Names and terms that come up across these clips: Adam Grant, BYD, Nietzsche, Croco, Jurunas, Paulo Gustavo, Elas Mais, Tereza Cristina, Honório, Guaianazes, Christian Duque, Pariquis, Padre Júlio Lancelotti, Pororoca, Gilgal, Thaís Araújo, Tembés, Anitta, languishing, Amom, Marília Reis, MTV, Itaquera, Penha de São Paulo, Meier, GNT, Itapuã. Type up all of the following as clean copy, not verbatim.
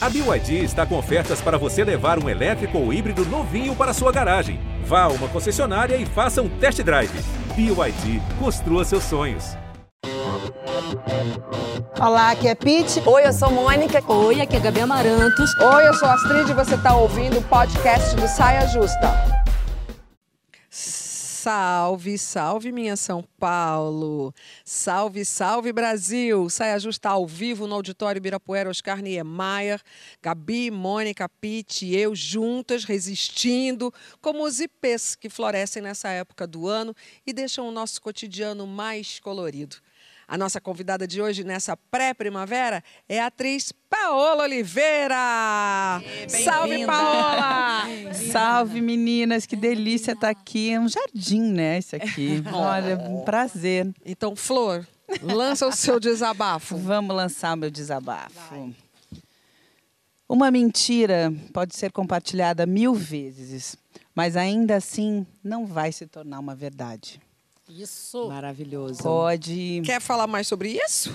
A BYD está com ofertas para você levar um elétrico ou híbrido novinho para a sua garagem. Vá a uma concessionária e faça um test drive. BYD, construa seus sonhos. Olá, aqui é Pitty. Oi, eu sou Mônica. Oi, aqui é Gabi Amarantos. Oi, eu sou Astrid e você está ouvindo o podcast do Saia Justa. Salve, salve minha São Paulo, salve, salve Brasil, Saia Justa ao vivo no auditório Ibirapuera Oscar Niemeyer, Gabi, Mônica, Pitty e eu juntas resistindo como os ipês que florescem nessa época do ano e deixam o nosso cotidiano mais colorido. A nossa convidada de hoje nessa pré-primavera é a atriz Paolla Oliveira. Salve, Paolla! Salve, meninas, que delícia estar aqui. É um jardim, né, isso aqui. Olha, um prazer. Então, Flor, lança o seu desabafo. Vamos lançar meu desabafo. Vai. Uma mentira pode ser compartilhada 1000 vezes, mas ainda assim não vai se tornar uma verdade. Isso. Maravilhoso. Pode. Quer falar mais sobre isso?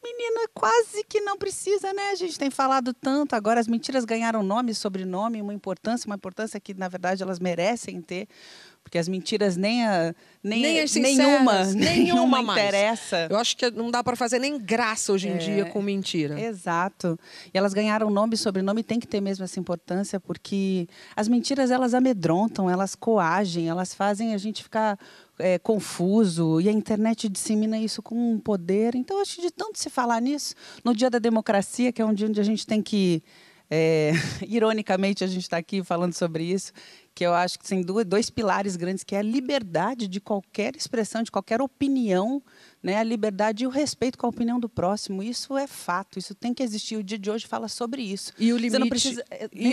Menina, quase que não precisa, né? A gente tem falado tanto. Agora as mentiras ganharam nome, sobrenome, uma importância que, na verdade, elas merecem ter. Porque as mentiras nenhuma mais interessa. Eu acho que não dá para fazer nem graça hoje em dia com mentira. Exato. E elas ganharam nome e sobrenome, tem que ter mesmo essa importância, porque as mentiras, elas amedrontam, elas coagem, elas fazem a gente ficar confuso. E a internet dissemina isso com um poder. Então, acho que de tanto se falar nisso, no dia da democracia, que é um dia onde a gente tem que... ironicamente, a gente está aqui falando sobre isso, que eu acho que tem dois pilares grandes, que é a liberdade de qualquer expressão, de qualquer opinião, né? A liberdade e o respeito com a opinião do próximo. Isso é fato, isso tem que existir. O dia de hoje fala sobre isso. E o limite, você não precisa,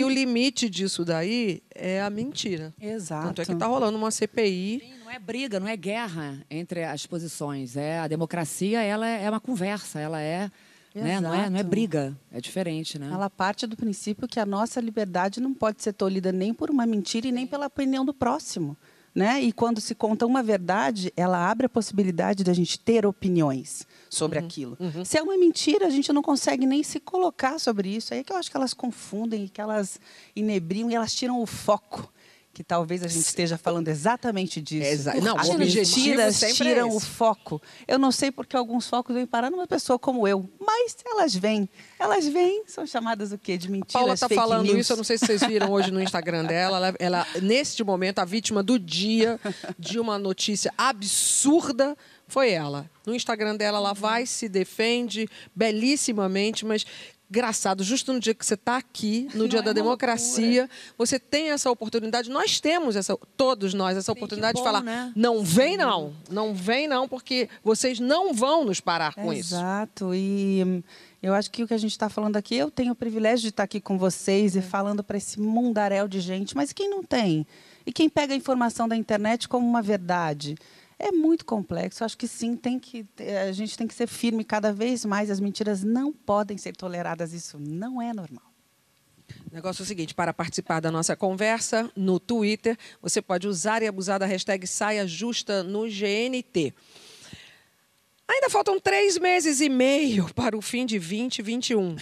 o limite disso daí é a mentira. Exato. Tanto é que está rolando uma CPI. Sim, não é briga, não é guerra entre as posições. A democracia, ela é uma conversa, ela é... Né? Não é briga, é diferente, né? Ela parte do princípio que a nossa liberdade não pode ser tolhida nem por uma mentira e nem pela opinião do próximo, né? E quando se conta uma verdade, ela abre a possibilidade de a gente ter opiniões sobre aquilo. Uhum. Se é uma mentira, a gente não consegue nem se colocar sobre isso. Aí é que eu acho que elas confundem, que elas inebriam e elas tiram o foco. Que talvez a gente esteja falando exatamente disso. Não, as mentiras tiram o foco. Eu não sei porque alguns focos vêm parar numa pessoa como eu, mas elas vêm. Elas vêm, são chamadas o quê? De mentiras, Paolla tá fake falando news. Isso, eu não sei se vocês viram hoje no Instagram dela. Ela, neste momento, a vítima do dia de uma notícia absurda foi ela. No Instagram dela, ela vai, se defende belíssimamente, mas... Engraçado, justo no dia que você está aqui, no dia da democracia, loucura. Você tem essa oportunidade, nós temos, todos nós, essa oportunidade de falar, né? não vem não, porque vocês não vão nos parar com isso. Exato, e eu acho que o que a gente está falando aqui, eu tenho o privilégio de estar aqui com vocês e falando para esse mundaréu de gente, mas quem não tem? E quem pega a informação da internet como uma verdade? É muito complexo. Eu acho que sim, a gente tem que ser firme cada vez mais. As mentiras não podem ser toleradas. Isso não é normal. O negócio é o seguinte, para participar da nossa conversa no Twitter, você pode usar e abusar da hashtag Saia Justa no GNT. Ainda faltam 3,5 meses para o fim de 2021.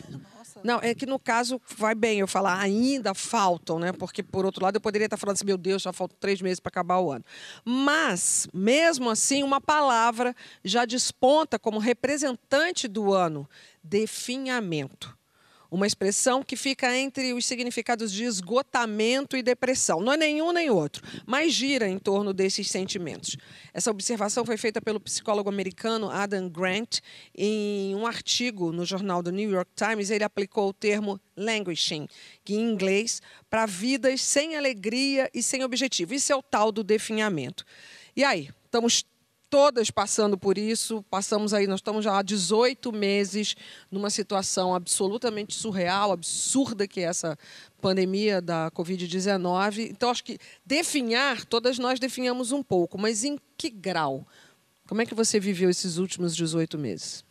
Não, é que no caso, vai bem eu falar, ainda faltam, né? Porque, por outro lado, eu poderia estar falando assim, meu Deus, já faltam 3 meses para acabar o ano. Mas, mesmo assim, uma palavra já desponta como representante do ano, definhamento. Uma expressão que fica entre os significados de esgotamento e depressão. Não é nenhum nem outro, mas gira em torno desses sentimentos. Essa observação foi feita pelo psicólogo americano Adam Grant em um artigo no jornal do New York Times. Ele aplicou o termo languishing, que em inglês, para vidas sem alegria e sem objetivo. Isso é o tal do definhamento. E aí, estamos todas passando por isso, nós estamos já há 18 meses numa situação absolutamente surreal, absurda, que é essa pandemia da Covid-19. Então, acho que definhar, todas nós definhamos um pouco, mas em que grau? Como é que você viveu esses últimos 18 meses?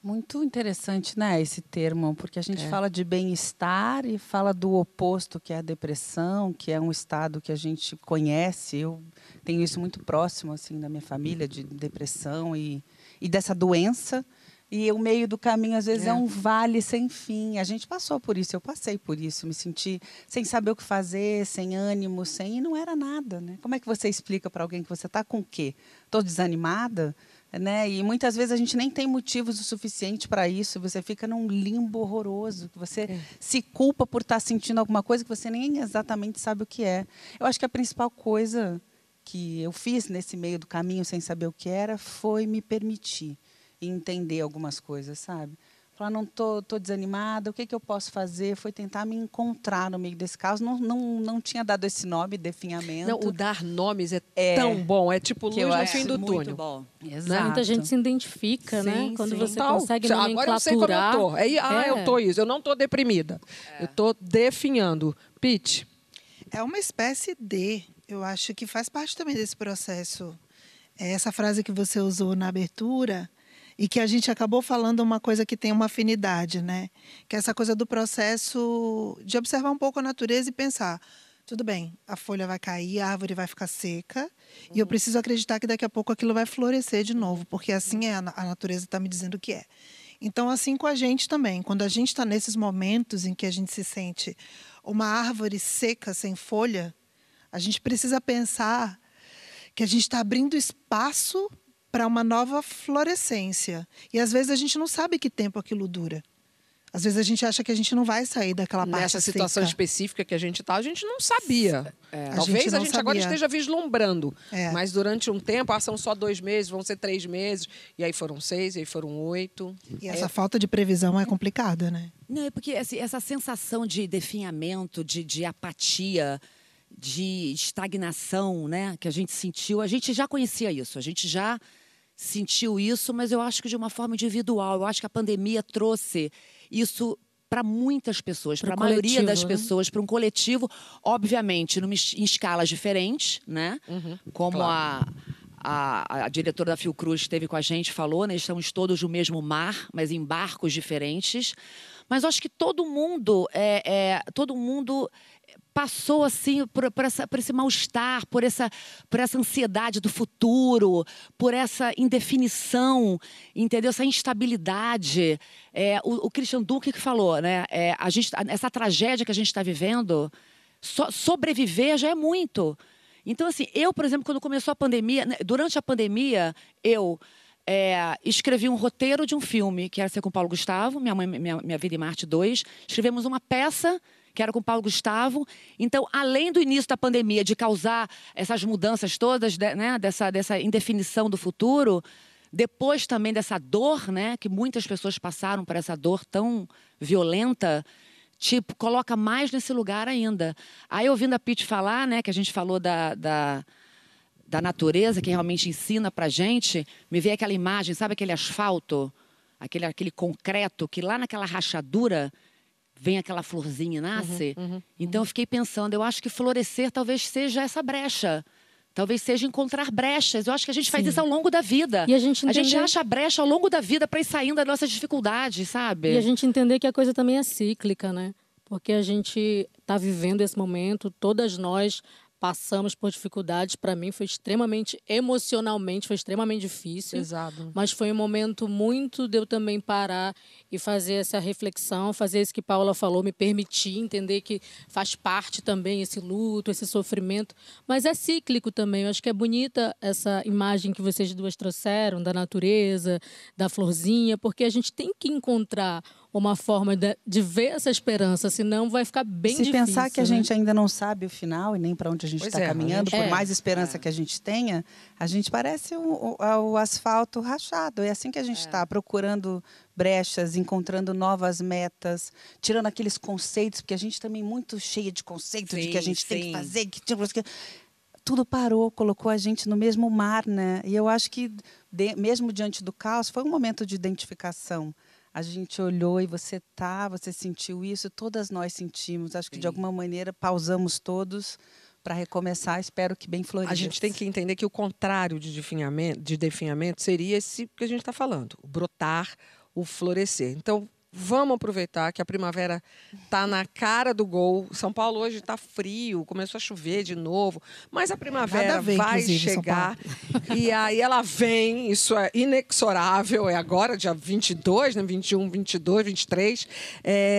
Muito interessante, né, esse termo, porque a gente fala de bem-estar e fala do oposto, que é a depressão, que é um estado que a gente conhece. Eu tenho isso muito próximo, assim, da minha família, de depressão e dessa doença. E o meio do caminho, às vezes, é um vale sem fim. A gente passou por isso, eu passei por isso. Me senti sem saber o que fazer, sem ânimo, sem... E não era nada, né? Como é que você explica para alguém que você está com o quê? Estou desanimada? Né? E muitas vezes a gente nem tem motivos o suficiente para isso. Você fica num limbo horroroso. Você se culpa por estar sentindo alguma coisa que você nem exatamente sabe o que é. Eu acho que a principal coisa que eu fiz nesse meio do caminho, sem saber o que era, foi me permitir entender algumas coisas, sabe? Falar, não tô desanimada, o que que eu posso fazer? Foi tentar me encontrar no meio desse caos. Não tinha dado esse nome, definhamento. Não, o dar nomes é tão bom. É tipo luz no fim do túnel. Muito bom. Exato. Muita gente se identifica, sim, né? Quando você consegue nomenclaturar. Agora eu sei como eu tô. Eu tô isso. Eu não tô deprimida. Eu tô definhando. Pitty? É uma espécie de... Eu acho que faz parte também desse processo. Essa frase que você usou na abertura... E que a gente acabou falando uma coisa que tem uma afinidade, né? Que é essa coisa do processo de observar um pouco a natureza e pensar, tudo bem, a folha vai cair, a árvore vai ficar seca, e eu preciso acreditar que daqui a pouco aquilo vai florescer de novo, porque assim é, a natureza está me dizendo que é. Então, assim com a gente também. Quando a gente está nesses momentos em que a gente se sente uma árvore seca, sem folha, a gente precisa pensar que a gente está abrindo espaço para uma nova florescência. E às vezes a gente não sabe que tempo aquilo dura. Às vezes a gente acha que a gente não vai sair daquela parte seca. Nessa situação específica que a gente está, a gente não sabia. Talvez a gente agora esteja vislumbrando. Mas durante um tempo, são só 2 meses, vão ser 3 meses, e aí foram 6, e aí foram 8. E essa falta de previsão é complicada, né? Não, é porque assim, essa sensação de definhamento, de apatia... de estagnação, né, que a gente sentiu. A gente já conhecia isso, a gente já sentiu isso, mas eu acho que de uma forma individual. Eu acho que a pandemia trouxe isso para muitas pessoas, para a maioria das pessoas, para um coletivo, obviamente, em escalas diferentes, né? Como a diretora da Fiocruz esteve com a gente, falou, né, estamos todos no mesmo mar, mas em barcos diferentes. Mas eu acho que todo mundo passou assim por esse mal-estar, por essa ansiedade do futuro, por essa indefinição, entendeu? Essa instabilidade. O Christian Duque que falou, né? Essa tragédia que a gente está vivendo, sobreviver já é muito. Então, assim, eu, por exemplo, quando começou a pandemia, durante a pandemia, eu escrevi um roteiro de um filme que era ser com o Paulo Gustavo, minha Vida e Marte 2. Escrevemos uma peça que era com o Paulo Gustavo. Então, além do início da pandemia, de causar essas mudanças todas, né, dessa indefinição do futuro, depois também dessa dor, né, que muitas pessoas passaram por essa dor tão violenta, tipo, coloca mais nesse lugar ainda. Aí, ouvindo a Pitty falar, né, que a gente falou da natureza, que realmente ensina pra gente, me veio aquela imagem, sabe aquele asfalto, aquele concreto, que lá naquela rachadura... vem aquela florzinha e nasce. Então eu fiquei pensando, eu acho que florescer talvez seja essa brecha. Talvez seja encontrar brechas. Eu acho que a gente faz isso ao longo da vida. E a gente acha a brecha ao longo da vida para ir saindo das nossas dificuldades, sabe? E a gente entender que a coisa também é cíclica, né? Porque a gente está vivendo esse momento, todas nós passamos por dificuldades. Para mim foi extremamente, emocionalmente, foi extremamente difícil. Exato. Mas foi um momento muito de eu também parar e fazer essa reflexão, fazer isso que Paolla falou, me permitir entender que faz parte também esse luto, esse sofrimento. Mas é cíclico também. Eu acho que é bonita essa imagem que vocês duas trouxeram da natureza, da florzinha, porque a gente tem que encontrar uma forma de ver essa esperança, senão vai ficar bem difícil. Se pensar que a gente ainda não sabe o final e nem para onde a gente está caminhando, por mais esperança que a gente tenha, a gente parece o asfalto rachado. É assim que a gente está, procurando brechas, encontrando novas metas, tirando aqueles conceitos, porque a gente também é muito cheia de conceitos, de que a gente tem que fazer, que... Tudo parou, colocou a gente no mesmo mar, né? E eu acho que, mesmo diante do caos, foi um momento de identificação. A gente olhou e você sentiu isso, todas nós sentimos. Acho que de alguma maneira pausamos todos para recomeçar, espero que bem florido. A gente tem que entender que o contrário de definhamento seria esse que a gente está falando, o brotar, o florescer. Então, Vamos aproveitar que a primavera está na cara do gol. São Paulo hoje está frio, começou a chover de novo. Mas a primavera vai chegar e aí ela vem, isso é inexorável. É agora, dia 22, né? 21, 22, 23.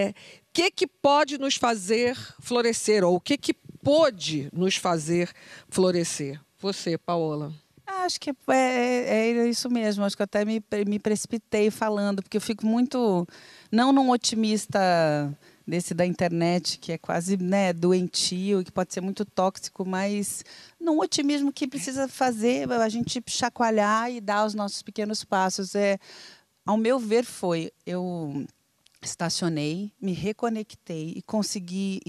O que pode nos fazer florescer? Ou o que pôde nos fazer florescer? Você, Paolla. Acho que é isso mesmo. Acho que eu até me precipitei falando, porque eu fico muito... Não num otimista desse da internet, que é quase, né, doentio, que pode ser muito tóxico, mas num otimismo que precisa fazer a gente chacoalhar e dar os nossos pequenos passos. Ao meu ver, eu estacionei, me reconectei e consegui...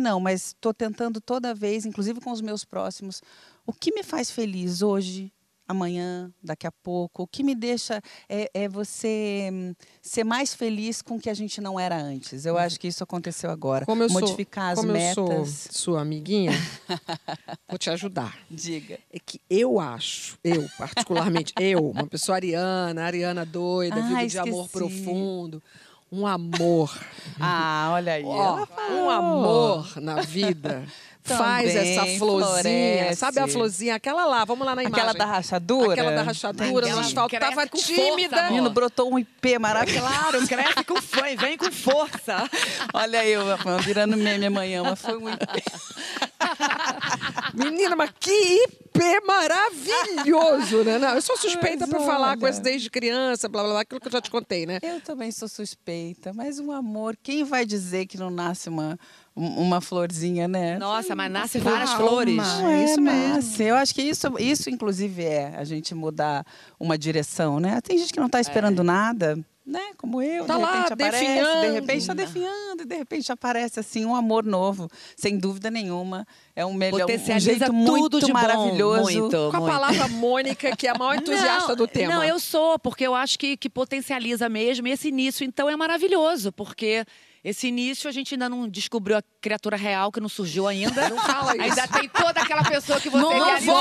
não, mas estou tentando toda vez, inclusive com os meus próximos, o que me faz feliz hoje, amanhã, daqui a pouco, o que me deixa você ser mais feliz com o que a gente não era antes. Eu acho que isso aconteceu agora. Como eu sou sua amiguinha, vou te ajudar. Diga. É que eu acho, particularmente, uma pessoa ariana doida, vivo de amor profundo... Um amor. Ah, olha aí. Um amor na vida faz essa florzinha. Floresce. Sabe a florzinha? Aquela lá, vamos lá na imagem. Aquela da rachadura? Aquela da rachadura. O asfalto estava tímida. Menino, brotou um IP maravilhoso. Claro, cresce com fã e vem com força. Olha aí, virando meme amanhã, mas foi um IP. Menina, mas que IP maravilhoso, né? Não, eu sou suspeita para falar com isso desde criança, blá, blá, blá, aquilo que eu já te contei, né? Eu também sou suspeita, mas um amor, quem vai dizer que não nasce uma florzinha, né? Nossa, mas nasce várias flores. Isso mesmo. Eu acho que isso inclusive, a gente mudar uma direção, né? Tem gente que não está esperando nada, né? Como eu, tá de repente lá, aparece, definhando. De repente está definhando, de repente aparece assim um amor novo, sem dúvida nenhuma. É um jeito tudo muito de maravilhoso. Com a palavra Mônica, que é a maior entusiasta do tema. Não, eu sou, porque eu acho que potencializa mesmo. E esse início, então, é maravilhoso, porque... Esse início, a gente ainda não descobriu a criatura real, que não surgiu ainda. Não fala isso. Ainda tem toda aquela pessoa que você idealiza. Eu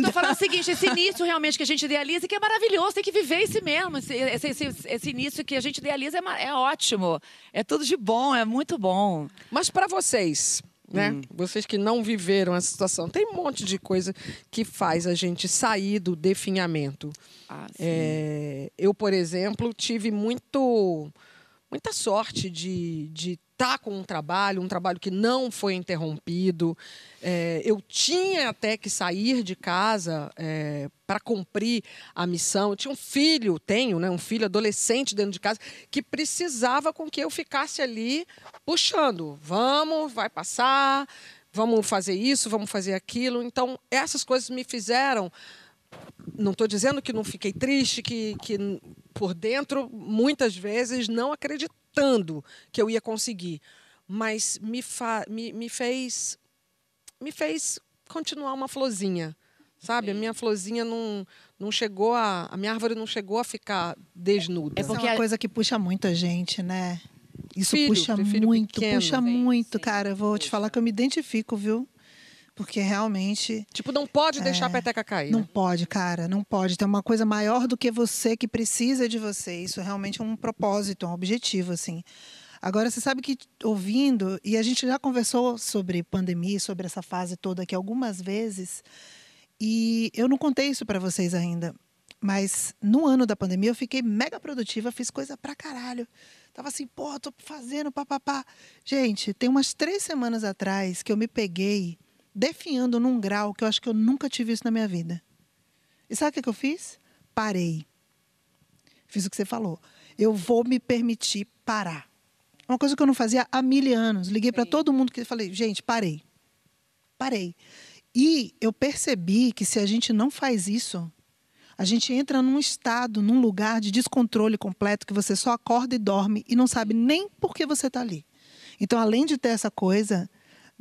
tô falando o seguinte, esse início realmente que a gente idealiza, que é maravilhoso, tem que viver esse mesmo. Esse início que a gente idealiza é ótimo. É tudo de bom, é muito bom. Mas para vocês... Né? Vocês que não viveram essa situação, tem um monte de coisa que faz a gente sair do definhamento. Eu, por exemplo, tive muita sorte de estar com um trabalho que não foi interrompido. Eu tinha até que sair de casa para cumprir a missão. Eu tinha um filho adolescente dentro de casa que precisava com que eu ficasse ali puxando. Vamos, vai passar, vamos fazer isso, vamos fazer aquilo. Então, essas coisas me fizeram... Não estou dizendo que não fiquei triste, que por dentro, muitas vezes, não acreditando que eu ia conseguir. Mas me fez continuar uma florzinha, sabe? Sim. A minha florzinha não chegou a minha árvore não chegou a ficar desnuda. Essa é uma coisa que puxa muita gente, né? Isso puxa muito, cara. Eu vou te falar que eu me identifico, viu? Porque realmente... Tipo, não pode deixar a peteca cair. Não pode, cara. Não pode. Tem uma coisa maior do que você, que precisa de você. Isso realmente é um propósito, um objetivo, assim. Agora, você sabe que, ouvindo... E a gente já conversou sobre pandemia, sobre essa fase toda aqui algumas vezes. E eu não contei isso para vocês ainda. Mas no ano da pandemia, eu fiquei mega produtiva. Fiz coisa pra caralho. Tava assim, tô fazendo, papapá. Gente, tem umas 3 semanas atrás que eu me peguei... definhando num grau que eu acho que eu nunca tive isso na minha vida. E sabe o que eu fiz? Parei. Fiz o que você falou. Eu vou me permitir parar. Uma coisa que eu não fazia há mil anos. Liguei para todo mundo e falei, gente, parei. Parei. E eu percebi que se a gente não faz isso, a gente entra num estado, num lugar de descontrole completo, que você só acorda e dorme e não sabe nem por que você está ali. Então, além de ter essa coisa...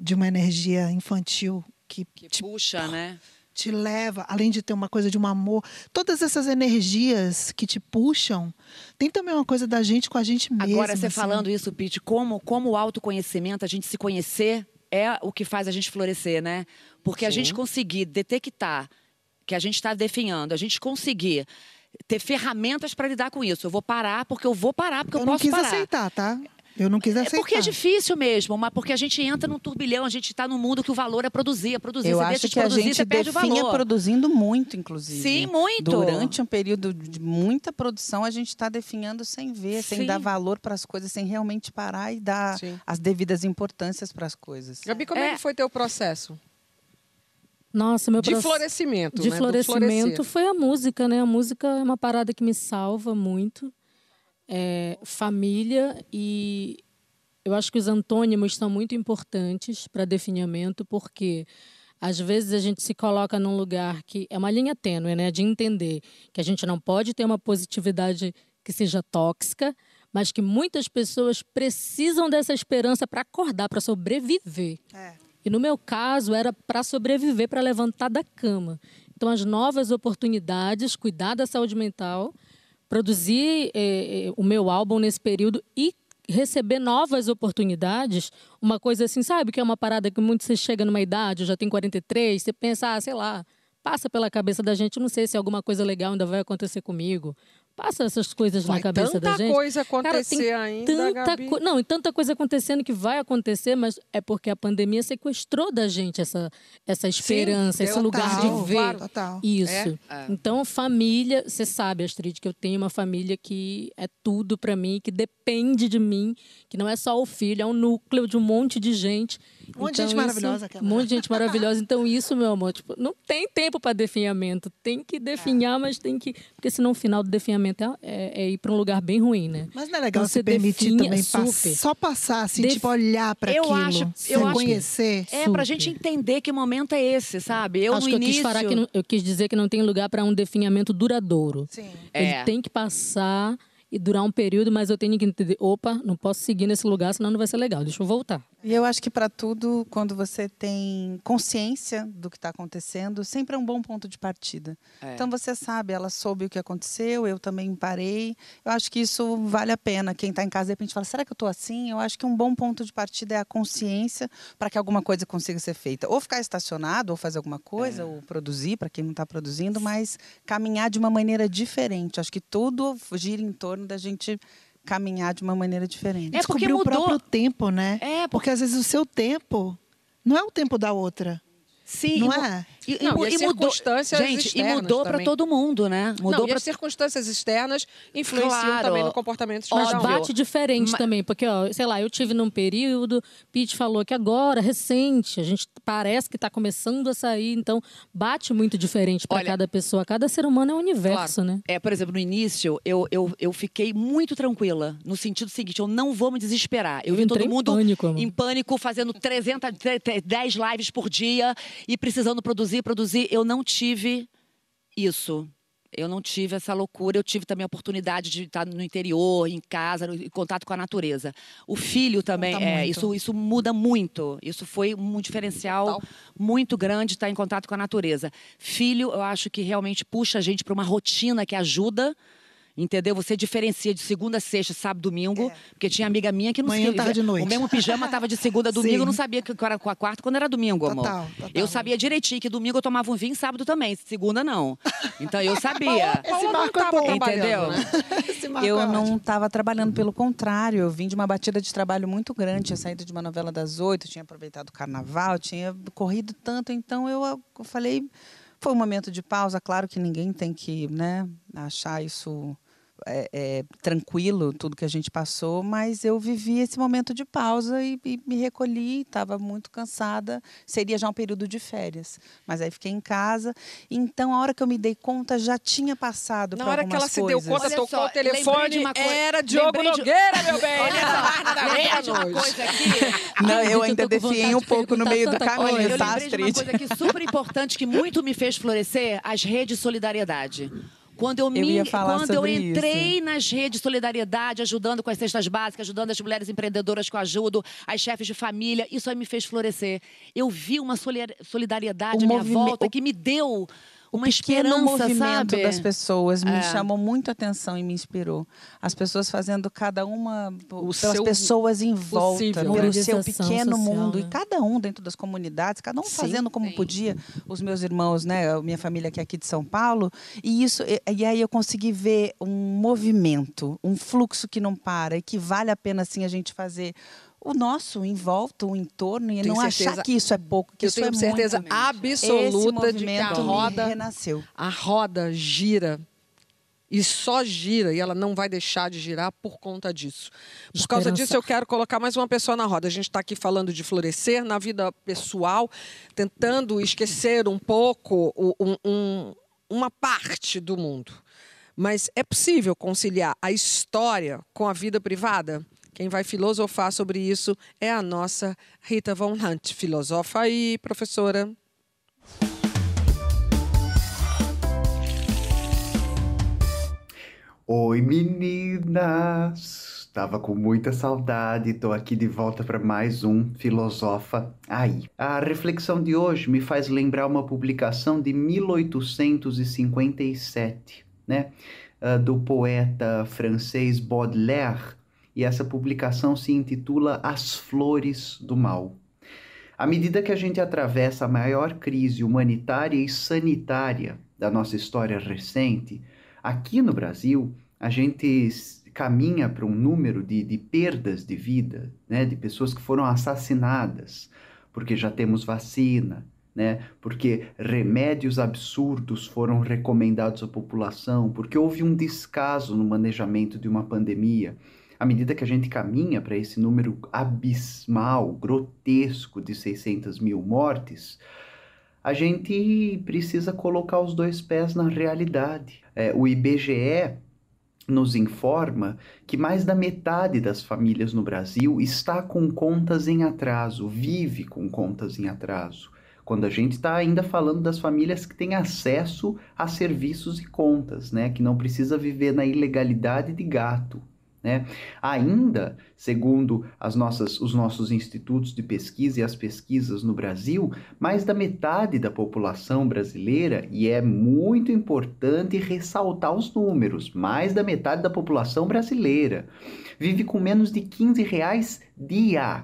de uma energia infantil que te puxa, né? Te leva, além de ter uma coisa de um amor. Todas essas energias que te puxam, tem também uma coisa da gente com a gente mesma. Agora, você falando isso, Pitty, como o autoconhecimento, a gente se conhecer, é o que faz a gente florescer, né? Porque a gente conseguir detectar que a gente está definhando, a gente conseguir ter ferramentas para lidar com isso. Eu vou parar porque eu posso parar. Eu não quis aceitar, tá? Eu não quis aceitar. É porque é difícil mesmo, mas porque a gente entra num turbilhão, a gente está num mundo que o valor é produzir, Eu acho que a gente definha produzindo muito, inclusive. Sim, muito. Durante um período de muita produção, a gente está definhando sem ver, sem dar valor para as coisas, sem realmente parar e dar as devidas importâncias para as coisas. Gabi, como é que foi teu processo? Nossa, meu processo de florescimento, né? Florescimento foi a música, né? A música é uma parada que me salva muito. É, família, e eu acho que os antônimos são muito importantes para definhamento, porque às vezes a gente se coloca num lugar que é uma linha tênue, né? De entender que a gente não pode ter uma positividade que seja tóxica, mas que muitas pessoas precisam dessa esperança para acordar, para sobreviver. É. E no meu caso era para sobreviver, para levantar da cama. Então as novas oportunidades, cuidar da saúde mental, produzir o meu álbum nesse período e receber novas oportunidades, uma coisa assim, sabe? Que é uma parada que muito você chega numa idade, eu já tenho 43, você pensa, ah, sei lá, passa pela cabeça da gente, não sei se alguma coisa legal ainda vai acontecer comigo. Passa essas coisas na cabeça da gente. Tanta coisa acontecer, cara, ainda, Gabi. Não, e tanta coisa acontecendo que vai acontecer, mas é porque a pandemia sequestrou da gente essa esperança, sim, esse lugar de ver. Claro, total. Isso. É? É. Então, família, você sabe, Astrid, que eu tenho uma família que é tudo para mim, que depende de mim, que não é só o filho, é um núcleo de um monte de gente. Um monte de gente maravilhosa. Um monte de gente maravilhosa. Então, isso, meu amor, tipo, não tem tempo para definhamento. Tem que definhar, mas tem que... Porque senão o final do definhamento é ir para um lugar bem ruim, né? Mas não é legal então, se permitir também só passar, assim, tipo, olhar para aquilo, conhecer. É para a gente entender que momento é esse, sabe? Eu, acho no que início... eu quis dizer que não tem lugar para um definhamento duradouro. Sim. Ele tem que passar e durar um período, mas eu tenho que entender, opa, não posso seguir nesse lugar, senão não vai ser legal, deixa eu voltar. E eu acho que para tudo, quando você tem consciência do que está acontecendo, sempre é um bom ponto de partida. É. Então você sabe, ela soube o que aconteceu, eu também parei, eu acho que isso vale a pena. Quem está em casa, de repente, fala, será que eu estou assim? Eu acho que um bom ponto de partida é a consciência para que alguma coisa consiga ser feita. Ou ficar estacionado, ou fazer alguma coisa, ou produzir, para quem não está produzindo, mas caminhar de uma maneira diferente. Acho que tudo gira em torno da gente caminhar de uma maneira diferente. É porque mudou o próprio tempo, né? É, porque às vezes o seu tempo não é o tempo da outra. Sim, não é? E as circunstâncias externas também. Gente, e mudou para todo mundo, né? Mudou para circunstâncias externas, influenciam também no comportamento de cada um. Bate diferente também, porque, ó, sei lá, eu tive num período, Pitty falou que agora, recente, a gente parece que está começando a sair, então bate muito diferente para cada pessoa. Cada ser humano é um universo, né? É, por exemplo, no início, eu fiquei muito tranquila, no sentido seguinte, eu não vou me desesperar. Eu vi todo mundo em pânico, fazendo 310 lives por dia e precisando produzir. Eu não tive isso. Eu não tive essa loucura. Eu tive também a oportunidade de estar no interior, em casa, em contato com a natureza. O filho também, isso muda muito. Isso foi um diferencial muito grande, estar em contato com a natureza. Filho, eu acho que realmente puxa a gente para uma rotina que ajuda. Entendeu? Você diferencia de segunda a sexta, sábado, domingo. Porque tinha amiga minha que não sabia. O mesmo pijama tava de segunda a domingo, não sabia que era com a quarta quando era domingo, amor. Total. Eu sabia direitinho que domingo eu tomava um vinho e sábado também. Segunda, não. Então eu sabia. Esse marco é bom, entendeu? Né? Eu não estava trabalhando, pelo contrário. Eu vim de uma batida de trabalho muito grande. Tinha saído de uma novela das 8, tinha aproveitado o carnaval, tinha corrido tanto. Então eu falei. Foi um momento de pausa, claro que ninguém tem que, né, achar isso. Tranquilo tudo que a gente passou, mas eu vivi esse momento de pausa e me recolhi, estava muito cansada, seria já um período de férias, mas aí fiquei em casa, então a hora que eu me dei conta já tinha passado para algumas coisas. Na hora que ela se deu conta, tocou o telefone, era Diogo Nogueira, meu bem! Olha só, uma coisa aqui... Não, eu ainda defiei um pouco no meio do caminho, tá, Astrid? Eu lembrei de uma coisa aqui super importante que muito me fez florescer, as redes solidariedade. Quando eu entrei nas redes de solidariedade, ajudando com as cestas básicas, ajudando as mulheres empreendedoras que eu ajudo, as chefes de família, isso aí me fez florescer. Eu vi uma solidariedade à minha volta que me deu uma esperança, sabe? O pequeno movimento das pessoas me chamou muito a atenção e me inspirou. As pessoas fazendo cada uma, as pessoas em volta, pelo seu pequeno mundo. Né? E cada um dentro das comunidades, cada um fazendo como podia. Os meus irmãos, né, minha família que é aqui de São Paulo. E isso, e aí eu consegui ver um movimento, um fluxo que não para e que vale a pena assim, a gente fazer o nosso em volta, o entorno, e não achar que isso é pouco, que isso é muito. Eu tenho certeza absoluta de que a roda renasceu. A roda gira e só gira, e ela não vai deixar de girar por conta disso. Por causa disso, eu quero colocar mais uma pessoa na roda. A gente está aqui falando de florescer na vida pessoal, tentando esquecer um pouco uma parte do mundo. Mas é possível conciliar a história com a vida privada? Quem vai filosofar sobre isso é a nossa Rita Von Hundt, filosofa e professora. Oi, meninas! Estava com muita saudade, estou aqui de volta para mais um Filosofa Aí. A reflexão de hoje me faz lembrar uma publicação de 1857, né? Do poeta francês Baudelaire. E essa publicação se intitula As Flores do Mal. À medida que a gente atravessa a maior crise humanitária e sanitária da nossa história recente, aqui no Brasil, a gente caminha para um número de perdas de vida, né, de pessoas que foram assassinadas, porque já temos vacina, né, porque remédios absurdos foram recomendados à população, porque houve um descaso no manejamento de uma pandemia. À medida que a gente caminha para esse número abismal, grotesco de 600 mil mortes, a gente precisa colocar os dois pés na realidade. O IBGE nos informa que mais da metade das famílias no Brasil está com contas em atraso, vive com contas em atraso. Quando a gente está ainda falando das famílias que têm acesso a serviços e contas, né? Que não precisa viver na ilegalidade de gato. Né? Ainda, segundo os nossos institutos de pesquisa e as pesquisas no Brasil, mais da metade da população brasileira, e é muito importante ressaltar os números, mais da metade da população brasileira vive com menos de R$15 dia,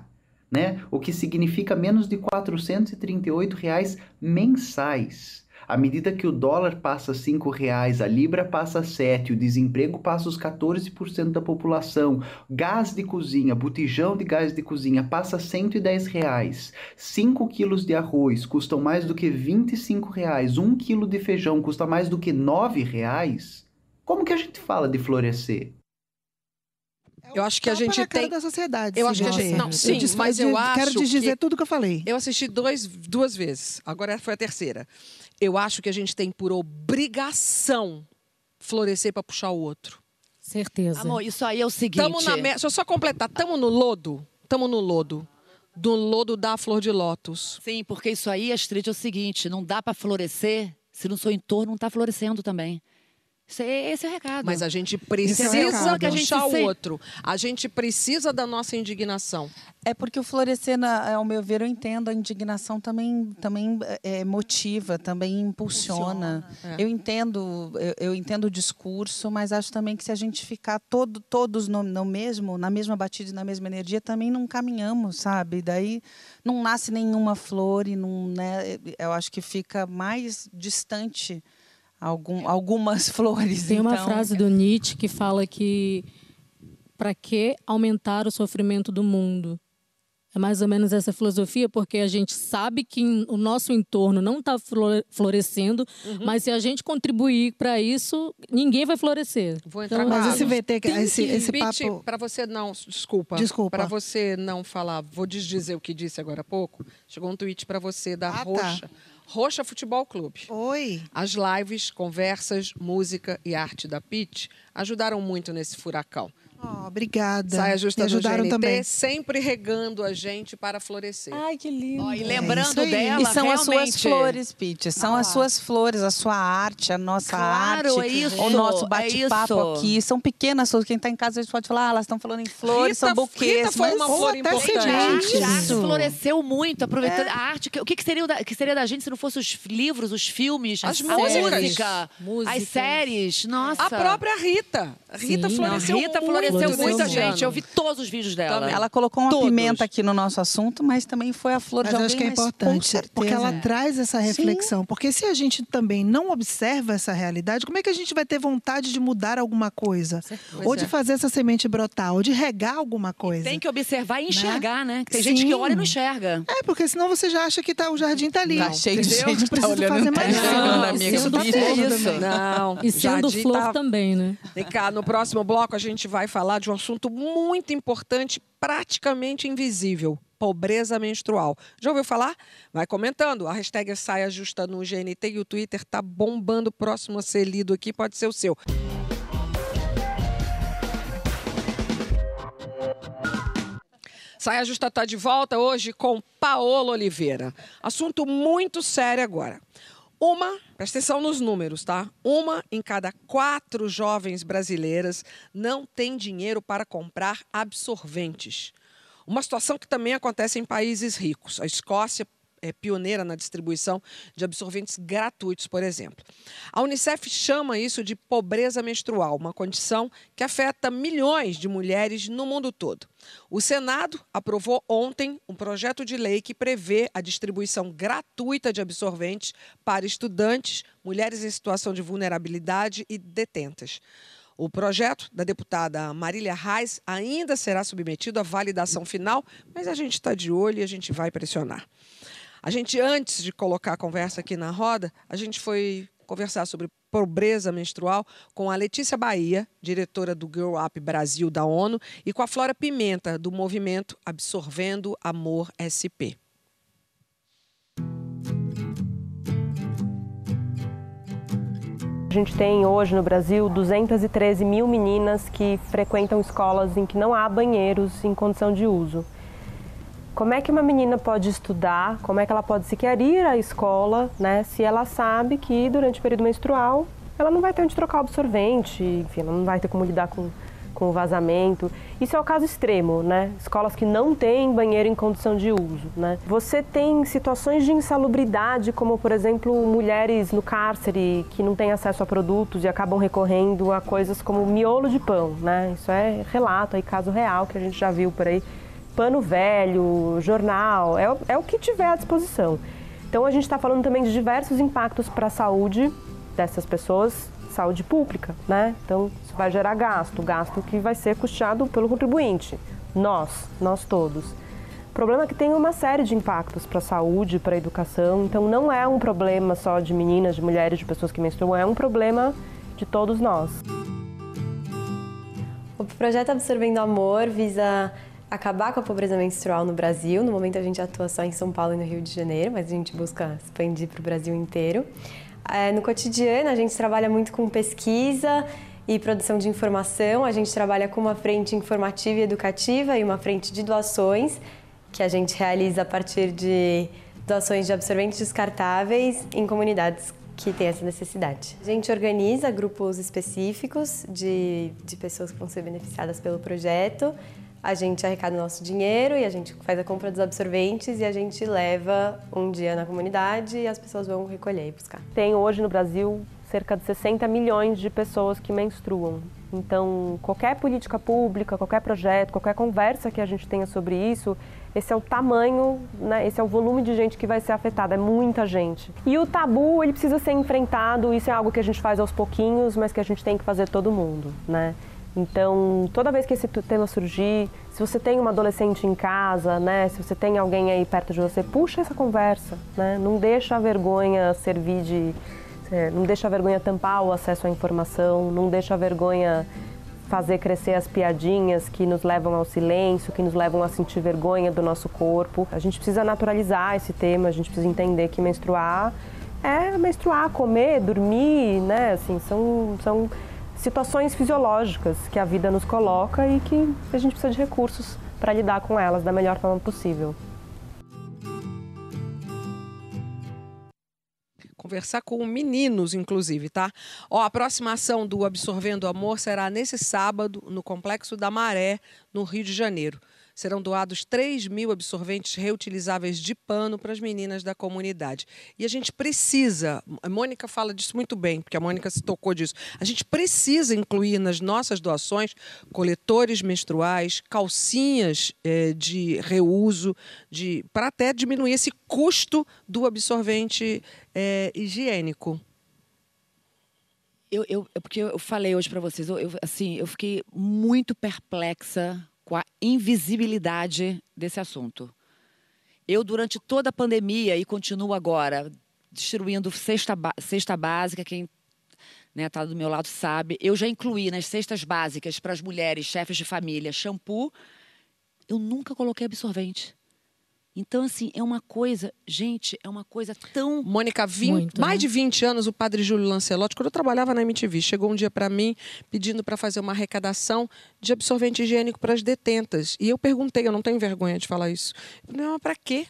né? O que significa menos de R$438 mensais. À medida que o dólar passa R$5, a libra passa R$7, o desemprego passa os 14% da população, gás de cozinha, botijão de gás de cozinha passa R$110, 5 quilos de arroz custam mais do que R$25, 1 quilo de feijão custa mais do que R$9, como que a gente fala de florescer? Eu acho que a gente tem da sociedade. Eu acho que a gente não, sim, mas eu acho quero dizer tudo que eu falei. Eu assisti duas vezes, agora foi a terceira. Eu acho que a gente tem por obrigação florescer para puxar o outro. Certeza. Amor, isso aí é o seguinte. Deixa eu só completar. Tamo no lodo. Do lodo da flor de lótus. Sim, porque isso aí, Astrid, é o seguinte. Não dá para florescer se no seu entorno não está florescendo também. Esse é o recado. Mas a gente precisa puxar o outro. A gente precisa da nossa indignação. É porque o florescer, ao meu ver, eu entendo, a indignação também motiva, também impulsiona. É. Eu entendo o discurso, mas acho também que se a gente ficar todos na mesma batida e na mesma energia, também não caminhamos, sabe? Daí não nasce nenhuma flor e não, né? Eu acho que fica mais distante algumas flores. Tem uma frase do Nietzsche que fala que para que aumentar o sofrimento do mundo? É mais ou menos essa filosofia, porque a gente sabe que o nosso entorno não está florescendo, mas se a gente contribuir para isso, ninguém vai florescer. Vou entrar então, mas esse papo para você não, desculpa. Para você não falar, vou desdizer o que disse agora há pouco. Chegou um tweet para você da Roxa. Tá. Roxa Futebol Clube. Oi. As lives, conversas, música e arte da Pitty ajudaram muito nesse furacão. Oh, obrigada. Saia Justa do GNT, também, sempre regando a gente para florescer. Ai, que lindo. Oh, e lembrando dela, e são realmente... as suas flores, Pitty. São as suas flores, a sua arte, a nossa arte. É isso, o nosso bate-papo aqui. São pequenas flores. Quem está em casa, a gente pode falar, ah, elas estão falando em flores, são buquês. Rita foi uma flor importante. A arte floresceu muito, aproveitando a arte. O que seria da gente se não fossem os livros, os filmes, as músicas, as séries? Nossa. A própria Rita. Rita floresceu muito. Aconteceu muita gente, eu vi todos os vídeos dela. Também. Ela colocou uma pimenta aqui no nosso assunto, mas também foi a flor de alguém. Mas acho que é importante, porque ela traz essa reflexão. Sim. Porque se a gente também não observa essa realidade, como é que a gente vai ter vontade de mudar alguma coisa? Ou de fazer essa semente brotar, ou de regar alguma coisa? E tem que observar e enxergar, né? Tem gente que olha e não enxerga. É, porque senão você já acha que o jardim tá ali. Tá cheio de gente que tá olhando, fazer mais isso tá feio. Não, e sendo flor também, né? Vem cá, no próximo bloco a gente vai falar de um assunto muito importante, praticamente invisível: pobreza menstrual. Já ouviu falar? Vai comentando. A hashtag é Saia Justa no GNT e o Twitter tá bombando. O próximo a ser lido aqui pode ser o seu. Saia Justa tá de volta hoje com Paolla Oliveira. Assunto muito sério agora. Presta atenção nos números, tá? 1 em cada 4 jovens brasileiras não tem dinheiro para comprar absorventes. Uma situação que também acontece em países ricos. A Escócia é pioneira na distribuição de absorventes gratuitos, por exemplo. A Unicef chama isso de pobreza menstrual, uma condição que afeta milhões de mulheres no mundo todo. O Senado aprovou ontem um projeto de lei que prevê a distribuição gratuita de absorventes para estudantes, mulheres em situação de vulnerabilidade e detentas. O projeto da deputada Marília Reis ainda será submetido à validação final, mas a gente está de olho e a gente vai pressionar. A gente, antes de colocar a conversa aqui na roda, a gente foi conversar sobre pobreza menstrual com a Letícia Bahia, diretora do Girl Up Brasil da ONU, e com a Flora Pimenta, do movimento Absorvendo Amor SP. A gente tem hoje no Brasil 213 mil meninas que frequentam escolas em que não há banheiros em condição de uso. Como é que uma menina pode estudar, como é que ela pode sequer ir à escola, né, se ela sabe que durante o período menstrual ela não vai ter onde trocar o absorvente, enfim, ela não vai ter como lidar com o vazamento. Isso é o caso extremo, né, escolas que não têm banheiro em condição de uso, né. Você tem situações de insalubridade, como, por exemplo, mulheres no cárcere que não têm acesso a produtos e acabam recorrendo a coisas como miolo de pão, né. Isso é relato, aí, caso real, que a gente já viu por aí. Pano velho, jornal, é o que tiver à disposição. Então a gente está falando também de diversos impactos para a saúde dessas pessoas, saúde pública, né? Então isso vai gerar gasto que vai ser custeado pelo contribuinte, nós todos. O problema é que tem uma série de impactos para a saúde, para a educação, então não é um problema só de meninas, de mulheres, de pessoas que menstruam, é um problema de todos nós. O projeto Absorvendo Amor visa acabar com a pobreza menstrual no Brasil. No momento a gente atua só em São Paulo e no Rio de Janeiro, mas a gente busca expandir para o Brasil inteiro. No cotidiano a gente trabalha muito com pesquisa e produção de informação, a gente trabalha com uma frente informativa e educativa e uma frente de doações, que a gente realiza a partir de doações de absorventes descartáveis em comunidades que tem essa necessidade. A gente organiza grupos específicos de pessoas que vão ser beneficiadas pelo projeto. A gente arrecada o nosso dinheiro e a gente faz a compra dos absorventes e a gente leva um dia na comunidade e as pessoas vão recolher e buscar. Tem hoje no Brasil cerca de 60 milhões de pessoas que menstruam. Então, qualquer política pública, qualquer projeto, qualquer conversa que a gente tenha sobre isso, esse é o tamanho, né? Esse é o volume de gente que vai ser afetada, é muita gente. E o tabu, ele precisa ser enfrentado, isso é algo que a gente faz aos pouquinhos, mas que a gente tem que fazer todo mundo, né? Então, toda vez que esse tema surgir, se você tem uma adolescente em casa, né, se você tem alguém aí perto de você, puxa essa conversa, né? Não deixa a vergonha servir de... Não deixa a vergonha tampar o acesso à informação, não deixa a vergonha fazer crescer as piadinhas que nos levam ao silêncio, que nos levam a sentir vergonha do nosso corpo. A gente precisa naturalizar esse tema, a gente precisa entender que menstruar é menstruar, comer, dormir, né, assim, são situações fisiológicas que a vida nos coloca e que a gente precisa de recursos para lidar com elas da melhor forma possível. Conversar com meninos, inclusive, tá? Ó, a próxima ação do Absorvendo Amor será nesse sábado, no Complexo da Maré, no Rio de Janeiro. Serão doados 3 mil absorventes reutilizáveis de pano para as meninas da comunidade. E a gente precisa, a Mônica fala disso muito bem, porque a Mônica se tocou disso, a gente precisa incluir nas nossas doações coletores menstruais, calcinhas de reuso, para até diminuir esse custo do absorvente higiênico. Porque eu falei hoje para vocês, eu fiquei muito perplexa com a invisibilidade desse assunto. Eu, durante toda a pandemia, e continuo agora, distribuindo cesta básica, quem está do meu lado sabe, eu já incluí nas cestas básicas para as mulheres, chefes de família, shampoo, eu nunca coloquei absorvente. Então, assim, é uma coisa, gente, é uma coisa tão... Mônica, mais de 20 anos, o padre Júlio Lancelotti, quando eu trabalhava na MTV, chegou um dia para mim pedindo para fazer uma arrecadação de absorvente higiênico para as detentas. E eu perguntei, eu não tenho vergonha de falar isso. Não, mas para quê?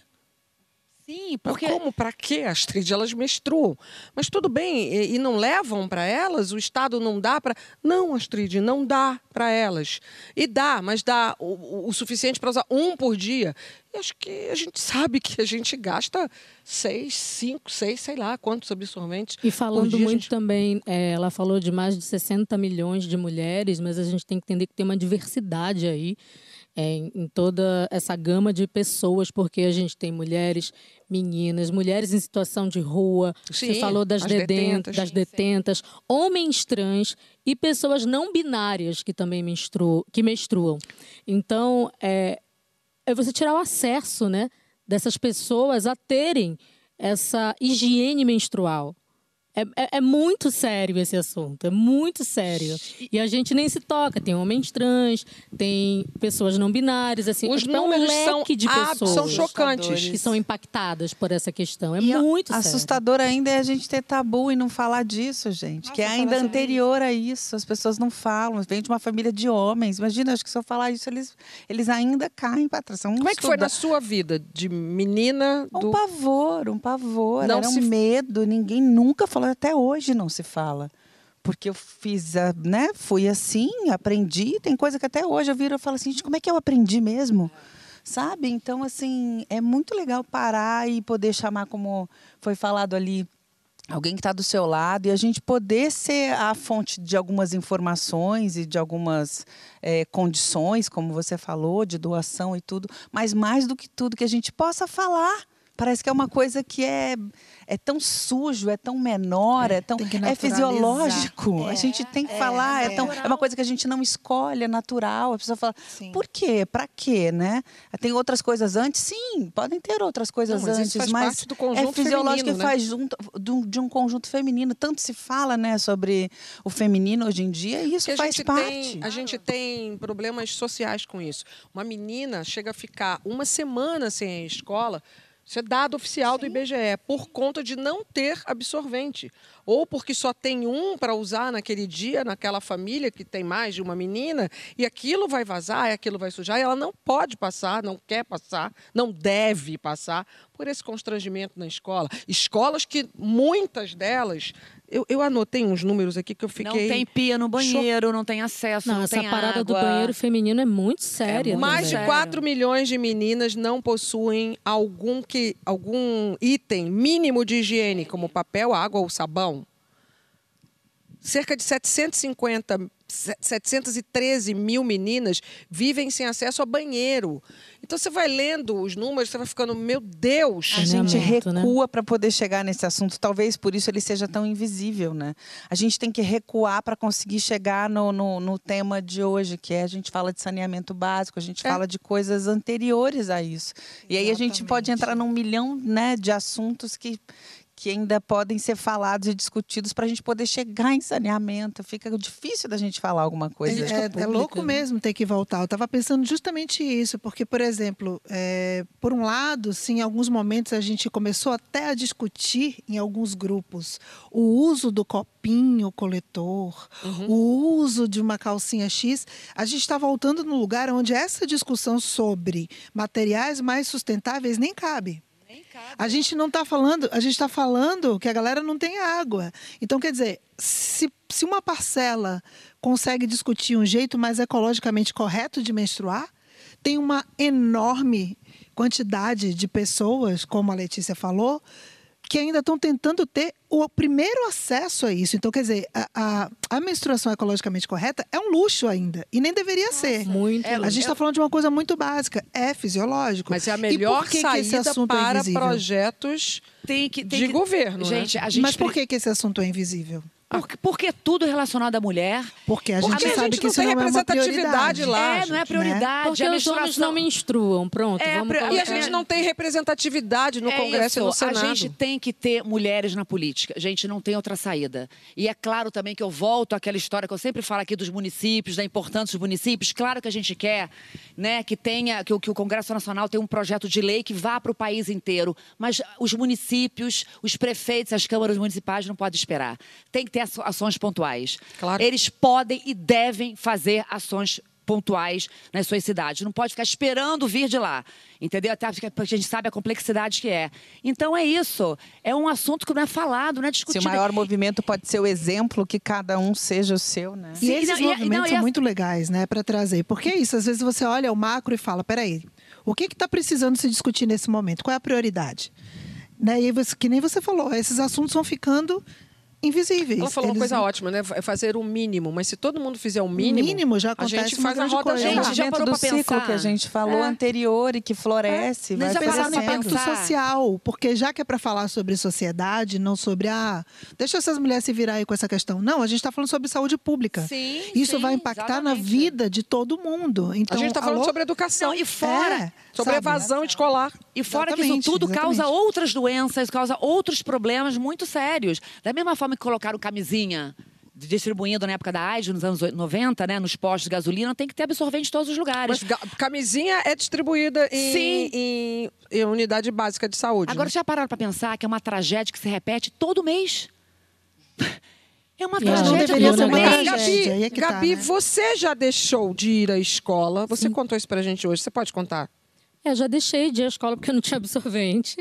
Sim, porque... Mas como para quê, Astrid? Elas menstruam. Mas tudo bem, e não levam para elas? O Estado não dá para... Não, Astrid, não dá para elas. E dá, mas dá o suficiente para usar um por dia. E acho que a gente sabe que a gente gasta 6, 5, 6, sei lá, quantos absorventes. E falando dia, muito gente... também, ela falou de mais de 60 milhões de mulheres, mas a gente tem que entender que tem uma diversidade aí. Em toda essa gama de pessoas, porque a gente tem mulheres, meninas, mulheres em situação de rua, sim, você falou das detentas, homens trans e pessoas não binárias que também menstruam. Então, é você tirar o acesso, né, dessas pessoas a terem essa higiene menstrual. É muito sério esse assunto, é muito sério. E a gente nem se toca. Tem homens trans, tem pessoas não binárias, assim, os números são um leque de pessoas são chocantes, que são impactadas por essa questão. É muito sério. Assustador ainda é a gente ter tabu e não falar disso, gente. Nossa, que é ainda anterior a isso. As pessoas não falam. Vem de uma família de homens. Imagina, acho que se eu falar isso, eles ainda caem para trás. Como é que foi na sua vida de menina? Um pavor. Era um medo. Ninguém nunca falou. Até hoje não se fala, porque eu fiz, né? Fui assim, aprendi. Tem coisa que até hoje eu viro e falo assim, gente, como é que eu aprendi mesmo? Sabe? Então, assim, é muito legal parar e poder chamar, como foi falado ali, alguém que está do seu lado, e a gente poder ser a fonte de algumas informações e de algumas condições, como você falou, de doação e tudo, mas mais do que tudo, que a gente possa falar. Parece que é uma coisa que é tão sujo, é tão menor, é fisiológico. A gente tem que falar, é uma coisa que a gente não escolhe, é natural. A pessoa fala, sim. Por quê? Pra quê? Né? Tem outras coisas antes? Sim, podem ter outras coisas antes, mas é fisiológico e faz junto de um conjunto feminino. Tanto se fala, né, sobre o feminino hoje em dia, e isso faz parte. A gente tem problemas sociais com isso. Uma menina chega a ficar uma semana sem a escola... Isso é dado oficial, sim, do IBGE, por conta de não ter absorvente. Ou porque só tem um para usar naquele dia, naquela família que tem mais de uma menina, e aquilo vai vazar, e aquilo vai sujar, e ela não pode passar, não quer passar, não deve passar por esse constrangimento na escola. Escolas que muitas delas... Eu anotei uns números aqui que eu fiquei... Não tem pia no banheiro, não tem acesso, não tem água. Essa parada do banheiro feminino é muito séria. Mais de 4 milhões de meninas não possuem algum item mínimo de higiene, como papel, água ou sabão. Cerca de 713 mil meninas vivem sem acesso a banheiro. Então, você vai lendo os números, você vai ficando, meu Deus! A gente recua, né, para poder chegar nesse assunto. Talvez por isso ele seja tão invisível, né? A gente tem que recuar para conseguir chegar no tema de hoje, que é a gente fala de saneamento básico, a gente fala de coisas anteriores a isso. Exatamente. E aí a gente pode entrar num milhão, né, de assuntos que que ainda podem ser falados e discutidos para a gente poder chegar em saneamento. Fica difícil da gente falar alguma coisa. É louco mesmo ter que voltar. Eu estava pensando justamente isso, porque, por exemplo, por um lado, sim, em alguns momentos a gente começou até a discutir em alguns grupos o uso do copinho coletor, o uso de uma calcinha X. A gente está voltando num lugar onde essa discussão sobre materiais mais sustentáveis nem cabe. A gente não está falando, a gente está falando que a galera não tem água. Então, quer dizer, se uma parcela consegue discutir um jeito mais ecologicamente correto de menstruar, tem uma enorme quantidade de pessoas, como a Letícia falou, que ainda estão tentando ter o primeiro acesso a isso. Então, quer dizer, a menstruação ecologicamente correta é um luxo ainda. E nem deveria ser. Muito. A gente está falando de uma coisa muito básica. É fisiológico. Mas é a melhor saída para projetos de governo. Mas por que esse assunto é invisível? Porque tudo relacionado à mulher. Porque a gente sabe que isso não é representatividade lá. Não é prioridade. Porque os homens não menstruam, pronto. E a gente não tem representatividade no Congresso e no Senado. A gente tem que ter mulheres na política. Gente, não tem outra saída. E é claro também que eu volto àquela história que eu sempre falo aqui dos municípios, da importância dos municípios. Claro que a gente quer, né, que o Congresso Nacional tenha um projeto de lei que vá para o país inteiro. Mas os municípios, os prefeitos, as câmaras municipais não podem esperar. Tem que ter ações pontuais. Claro. Eles podem e devem fazer ações pontuais nas suas cidades. Não pode ficar esperando vir de lá, entendeu? Até porque a gente sabe a complexidade que é. Então é isso. É um assunto que não é falado, não é discutido. Se o maior movimento pode ser o exemplo, que cada um seja o seu, né? Sim, e esses movimentos são muito legais, né, para trazer. Porque é isso. Às vezes você olha o macro e fala, peraí, o que está precisando se discutir nesse momento? Qual é a prioridade? Né? E que nem você falou, esses assuntos vão ficando invisíveis. Ela falou uma coisa ótima, né? É fazer o mínimo, mas se todo mundo fizer o mínimo, já acontece, a gente faz a roda gigante. A gente já parou do pensar. Ciclo que a gente falou anterior e que floresce, vai pensar no impacto social, porque já que é para falar sobre sociedade, não sobre deixa essas mulheres se virar aí com essa questão. Não, a gente está falando sobre saúde pública. Sim, isso vai impactar exatamente na vida de todo mundo. Então, a gente está falando sobre educação e fora sobre evasão escolar. E fora que isso tudo causa outras doenças, causa outros problemas muito sérios. Da mesma forma que colocaram camisinha distribuindo na época da AIDS, nos anos 90, né, nos postos de gasolina, tem que ter absorvente em todos os lugares. Mas camisinha é distribuída em unidade básica de saúde. Agora, já pararam para pensar que é uma tragédia que se repete todo mês? É uma tragédia todo mês. Gabi, você já deixou de ir à escola. Você contou isso pra gente hoje. Você pode contar? Eu já deixei de ir à escola porque eu não tinha absorvente.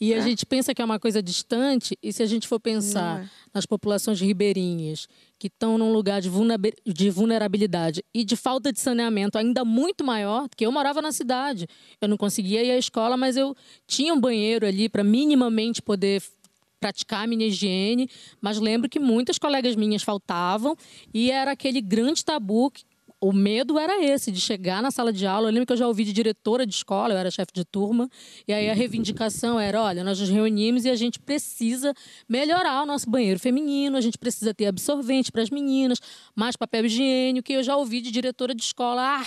E a gente pensa que é uma coisa distante, e se a gente for pensar nas populações ribeirinhas, que estão num lugar de vulnerabilidade e de falta de saneamento ainda muito maior, porque eu morava na cidade, eu não conseguia ir à escola, mas eu tinha um banheiro ali para minimamente poder praticar a minha higiene, mas lembro que muitas colegas minhas faltavam, e era aquele grande tabu. O medo era esse, de chegar na sala de aula. Eu lembro que eu já ouvi de diretora de escola, eu era chefe de turma, e aí a reivindicação era, olha, nós nos reunimos e a gente precisa melhorar o nosso banheiro feminino, a gente precisa ter absorvente para as meninas, mais papel higiênico, e eu já ouvi de diretora de escola,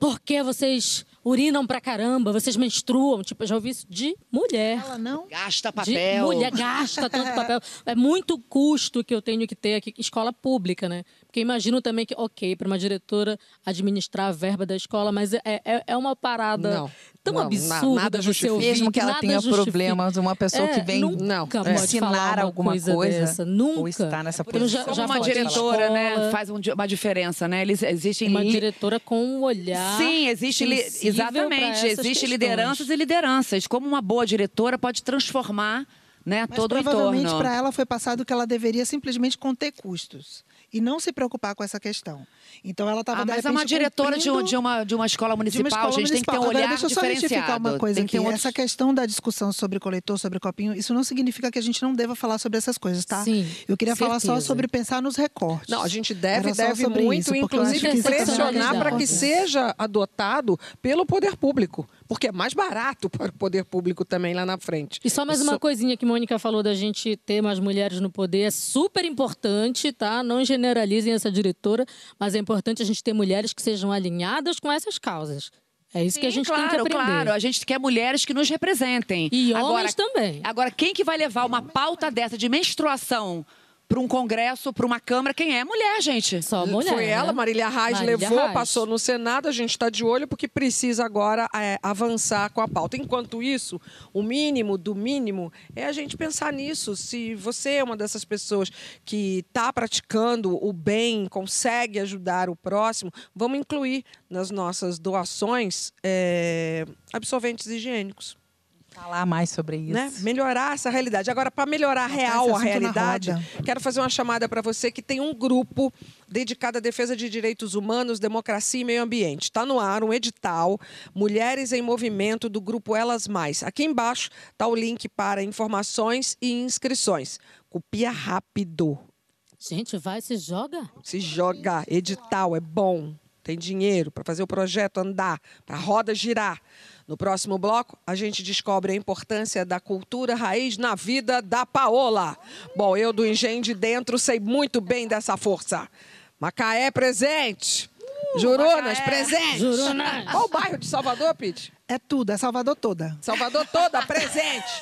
por que vocês urinam pra caramba, vocês menstruam? Tipo, eu já ouvi isso de mulher. Ela não gasta papel. De mulher gasta tanto papel. É muito custo que eu tenho que ter aqui, escola pública, né? Porque imagino também que, ok, para uma diretora administrar a verba da escola, mas é uma parada tão absurda. Nada justifica. Mesmo que ela tenha problemas, uma pessoa que vem ensinar alguma coisa dessa. Nunca. Ou está nessa posição. Como uma diretora, né? Faz uma diferença, né? Existe uma diretora com um olhar. Sim, existe. Exatamente, existem lideranças e lideranças. Como uma boa diretora pode transformar, né, todo o entorno. Provavelmente para ela foi passado que ela deveria simplesmente conter custos e não se preocupar com essa questão. Então ela estava mas é uma diretora de uma escola municipal, a gente tem que ter um olhar diferenciado. Deixa eu só retificar uma coisa aqui. Essa questão da discussão sobre coletor, sobre copinho, isso não significa que a gente não deva falar sobre essas coisas, tá? Sim, eu queria falar só sobre pensar nos recortes. Não, a gente deve muito, inclusive, pressionar para que seja adotado pelo poder público, porque é mais barato para o poder público também lá na frente. E só mais uma coisinha que Mônica falou da gente ter mais mulheres no poder, é super importante, tá? Não generalizem essa diretora, mas é importante a gente ter mulheres que sejam alinhadas com essas causas. É isso. Sim, que a gente tem que aprender. Claro, a gente quer mulheres que nos representem. E homens também. Agora, quem que vai levar uma pauta dessa de menstruação para um congresso, para uma câmara? Quem é? Mulher, gente. Só mulher. Foi ela, Marília Reis, levou, passou no Senado. A gente está de olho porque precisa agora avançar com a pauta. Enquanto isso, o mínimo do mínimo é a gente pensar nisso. Se você é uma dessas pessoas que está praticando o bem, consegue ajudar o próximo, vamos incluir nas nossas doações absorventes higiênicos. Falar mais sobre isso. Né? Melhorar essa realidade. Agora, para melhorar a realidade, quero fazer uma chamada para você que tem um grupo dedicado à defesa de direitos humanos, democracia e meio ambiente. Está no ar um edital Mulheres em Movimento do grupo Elas Mais. Aqui embaixo está o link para informações e inscrições. Copia rápido. Gente, vai, se joga. Se joga. Edital é bom. Tem dinheiro para fazer o projeto andar, para a roda girar. No próximo bloco, a gente descobre a importância da cultura raiz na vida da Paolla. Bom, eu do Engenho de Dentro sei muito bem dessa força. Macaé presente! Jurunas presente! Jurunas. Qual o bairro de Salvador, Pitty? É tudo, é Salvador toda. Salvador toda presente!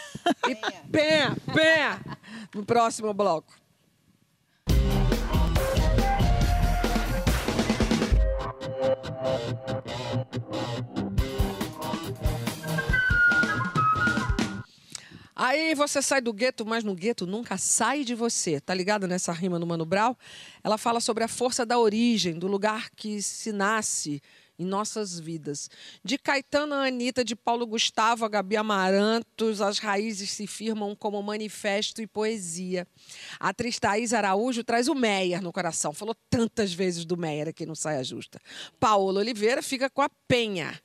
E pé! No próximo bloco. Aí você sai do gueto, mas no gueto nunca sai de você. Tá ligado nessa rima do Mano Brown? Ela fala sobre a força da origem, do lugar que se nasce em nossas vidas. De Caetano a Anitta, de Paulo Gustavo a Gabi Amarantos, as raízes se firmam como manifesto e poesia. A atriz Thaís Araújo traz o Meier no coração. Falou tantas vezes do Meier aqui no Saia Justa. Paolla Oliveira fica com a Penha.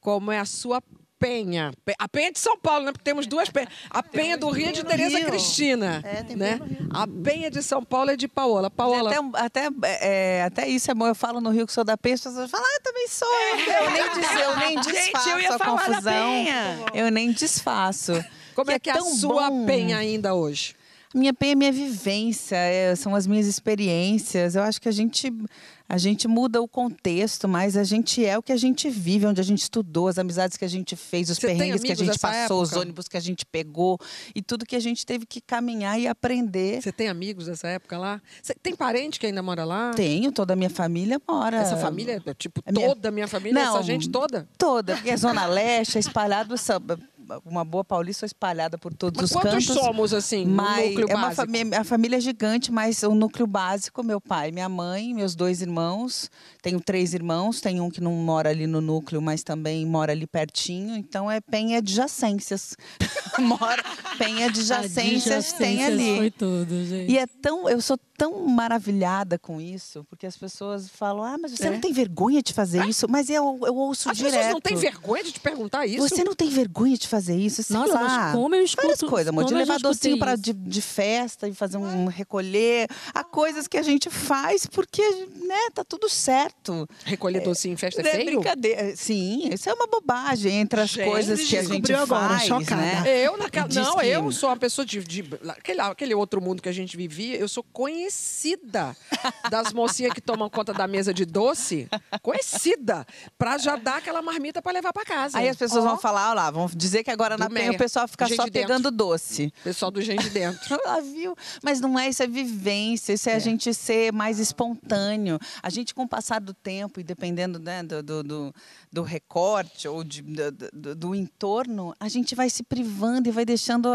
Como é a sua Penha. A Penha de São Paulo, né? Porque temos duas Penhas. A Penha do Rio é de Tereza Cristina. É, tem, né? A Penha de São Paulo é de Paolla. Paolla... Até isso, amor. Eu falo no Rio que sou da Penha, as pessoas falam, eu também sou. Eu nem disfaço eu ia falar a confusão. Eu nem disfaço. Como é que é a sua Penha ainda hoje? Minha Penha é minha vivência, são as minhas experiências. Eu acho que a gente muda o contexto, mas a gente é o que a gente vive, onde a gente estudou, as amizades que a gente fez, os perrengues que a gente passou, os ônibus que a gente pegou e tudo que a gente teve que caminhar e aprender. Você tem amigos dessa época lá? Você tem parente que ainda mora lá? Tenho, toda a minha família mora. Essa família, tipo, toda a minha família? Não, essa gente toda? Toda, porque é Zona Leste, é espalhado... Uma boa paulista espalhada por todos os cantos. Mas quantos somos, assim, no núcleo básico? A família é gigante, mas o núcleo básico, meu pai, minha mãe, meus dois irmãos. Tenho três irmãos, tem um que não mora ali no núcleo, mas também mora ali pertinho. Então, é penha adjacências. Penha adjacências tem ali. Foi tudo, gente. E eu sou tão maravilhada com isso, porque as pessoas falam, mas você não tem vergonha de fazer isso? Mas eu ouço direto. As pessoas não têm vergonha de te perguntar isso? Você não tem vergonha de fazer isso? Sei lá. Mas como eu escuto... Várias coisas, amor. De levar docinho de festa e fazer um recolher. Há coisas que a gente faz porque, né, tá tudo certo. Recolher docinho em festa é feio? Brincadeira. Sim, isso é uma bobagem entre as coisas que a gente faz, né? Eu sou uma pessoa aquele outro mundo que a gente vivia, eu sou conhecida das mocinhas que tomam conta da mesa de doce, conhecida, pra já dar aquela marmita pra levar pra casa. Aí as pessoas vão falar, ó lá, vão dizer que agora na Penha o pessoal fica só pegando doce. Pessoal do Gente Dentro. Ah, viu? Mas não é, isso é vivência, isso é a gente ser mais espontâneo. A gente, com o passar do tempo e dependendo, né, do recorte ou do entorno, a gente vai se privando e vai deixando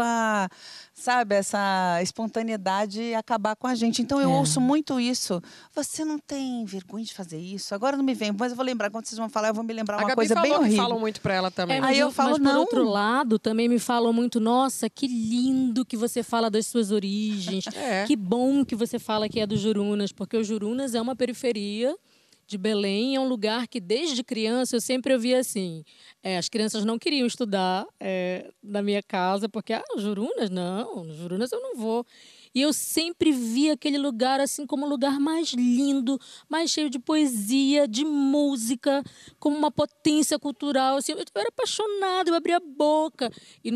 essa espontaneidade acabar com a gente. Então, eu ouço muito isso. Você não tem vergonha de fazer isso? Agora não me vem, mas eu vou lembrar. Quando vocês vão falar, eu vou me lembrar uma coisa bem horrível. Falam muito pra ela também. Aí eu falo, não. Por outro lado, também me falam muito, nossa, que lindo que você fala das suas origens. Que bom que você fala que é do Jurunas, porque o Jurunas é uma periferia de Belém, é um lugar que desde criança eu sempre ouvia assim, as crianças não queriam estudar na minha casa, porque Jurunas, não, Jurunas eu não vou. E eu sempre vi aquele lugar assim como o lugar mais lindo, mais cheio de poesia, de música, como uma potência cultural. Assim, eu era apaixonada, eu abria a boca. E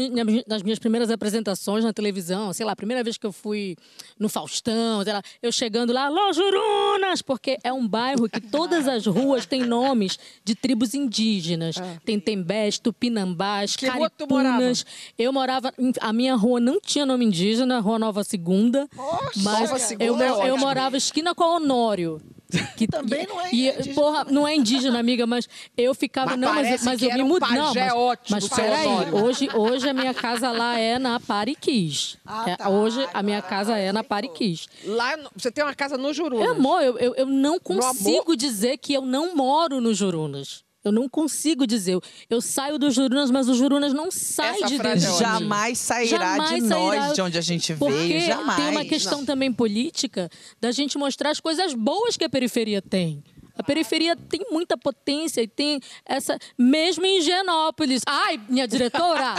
nas minhas primeiras apresentações na televisão, sei lá, a primeira vez que eu fui no Faustão, sei lá, eu chegando lá, alô, Jurunas! Porque é um bairro que todas as ruas têm nomes de tribos indígenas. É. Tem Tembés, Tupinambás, Caripunas. Eu morava... A minha rua não tinha nome indígena, Rua Nova Segunda. Poxa, mas Nova Segunda eu morava esquina com a Honório. Que também não é indígena. E, porra, não é indígena, amiga, mas eu ficava... Mas não, mas eu me mudei. Mas peraí, hoje a minha casa lá é na Pariquis. Ah, tá, hoje a minha casa é na Pariquis. Lá, você tem uma casa no Jurunas. Amor, eu não consigo dizer que eu não moro no Jurunas. Eu não consigo dizer. Eu saio do Jurunas, mas o Jurunas não sai de dentro. Jamais sairá de nós, de onde a gente veio. Jamais. Tem uma questão também política da gente mostrar as coisas boas que a periferia tem. A periferia tem muita potência e tem essa... Mesmo em Genópolis. Ai, minha diretora!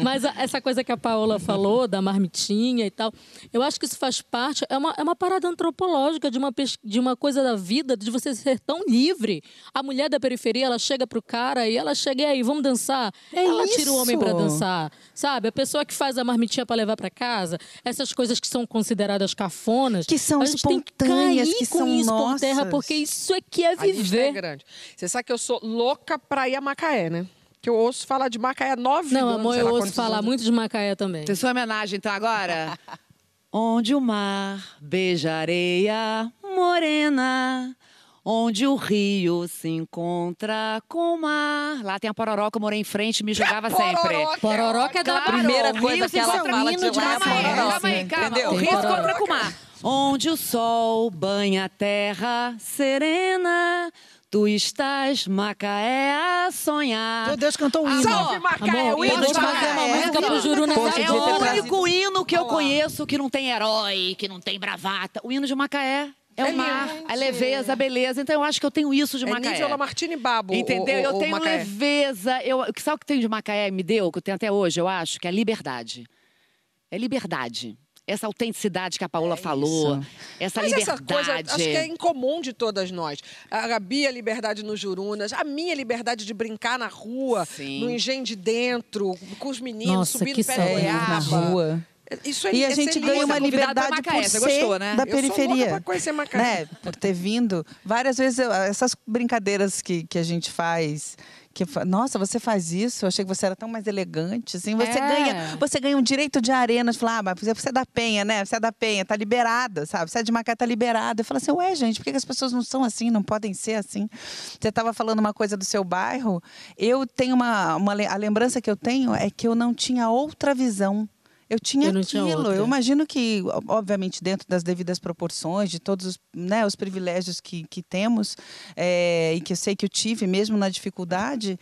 Mas essa coisa que a Paolla falou, da marmitinha e tal, eu acho que isso faz parte... É uma parada antropológica de uma coisa da vida, de você ser tão livre. A mulher da periferia, ela chega pro cara e ela chega e aí, vamos dançar? Ela tira o homem pra dançar, sabe? A pessoa que faz a marmitinha pra levar pra casa, essas coisas que são consideradas cafonas... Que são espontâneas, que são isso por terra, porque isso é que é viver. É grande. Você sabe que eu sou louca pra ir a Macaé, né? Que eu ouço falar de Macaé há 9 anos. Não, amor, eu ouço falar muito de Macaé também. Tem sua homenagem, então, agora? Onde o mar beija areia morena, onde o rio se encontra com o mar. Lá tem a Pororoca, eu morei em frente, me julgava sempre. Pororoca é da primeira coisa que ela fala de lá. Calma aí, o rio se encontra com o mar. Onde o sol banha a terra serena, tu estás, Macaé, a sonhar. Meu Deus, cantou um hino. Salve, Macaé, o hino de Macaé. É o único hino que eu conheço que não tem herói, que não tem bravata. O hino de Macaé. É o mar, a leveza, a beleza. Então eu acho que eu tenho isso de Macaé. É Nízio Lamartine Babo. Entendeu? Eu tenho leveza. Sabe o que tem de Macaé me deu, que eu tenho até hoje, eu acho, que é liberdade. É liberdade. Essa autenticidade que a Paolla falou, essa liberdade. Essa coisa, acho que é incomum de todas nós. A Gabi, a liberdade no Jurunas, a minha liberdade de brincar na rua, no Engenho de Dentro, com os meninos, subindo na rua. Isso e a gente ganha uma liberdade por ser da periferia, pra conhecer Macaé. Né? Por ter vindo. Várias vezes, essas brincadeiras que a gente faz... Nossa, você faz isso? Eu achei que você era tão mais elegante, assim. Você ganha um direito de arena. De falar, ah, mas você é da Penha, né? Você é da Penha, tá liberada, sabe? Você é de Macaé, tá liberada. Eu falo assim, ué, gente, por que as pessoas não são assim, não podem ser assim? Você estava falando uma coisa do seu bairro. Eu tenho a lembrança que eu tenho é que eu não tinha outra visão. Eu tinha aquilo. Eu imagino que, obviamente, dentro das devidas proporções, de todos os privilégios que temos, e que eu sei que eu tive mesmo na dificuldade,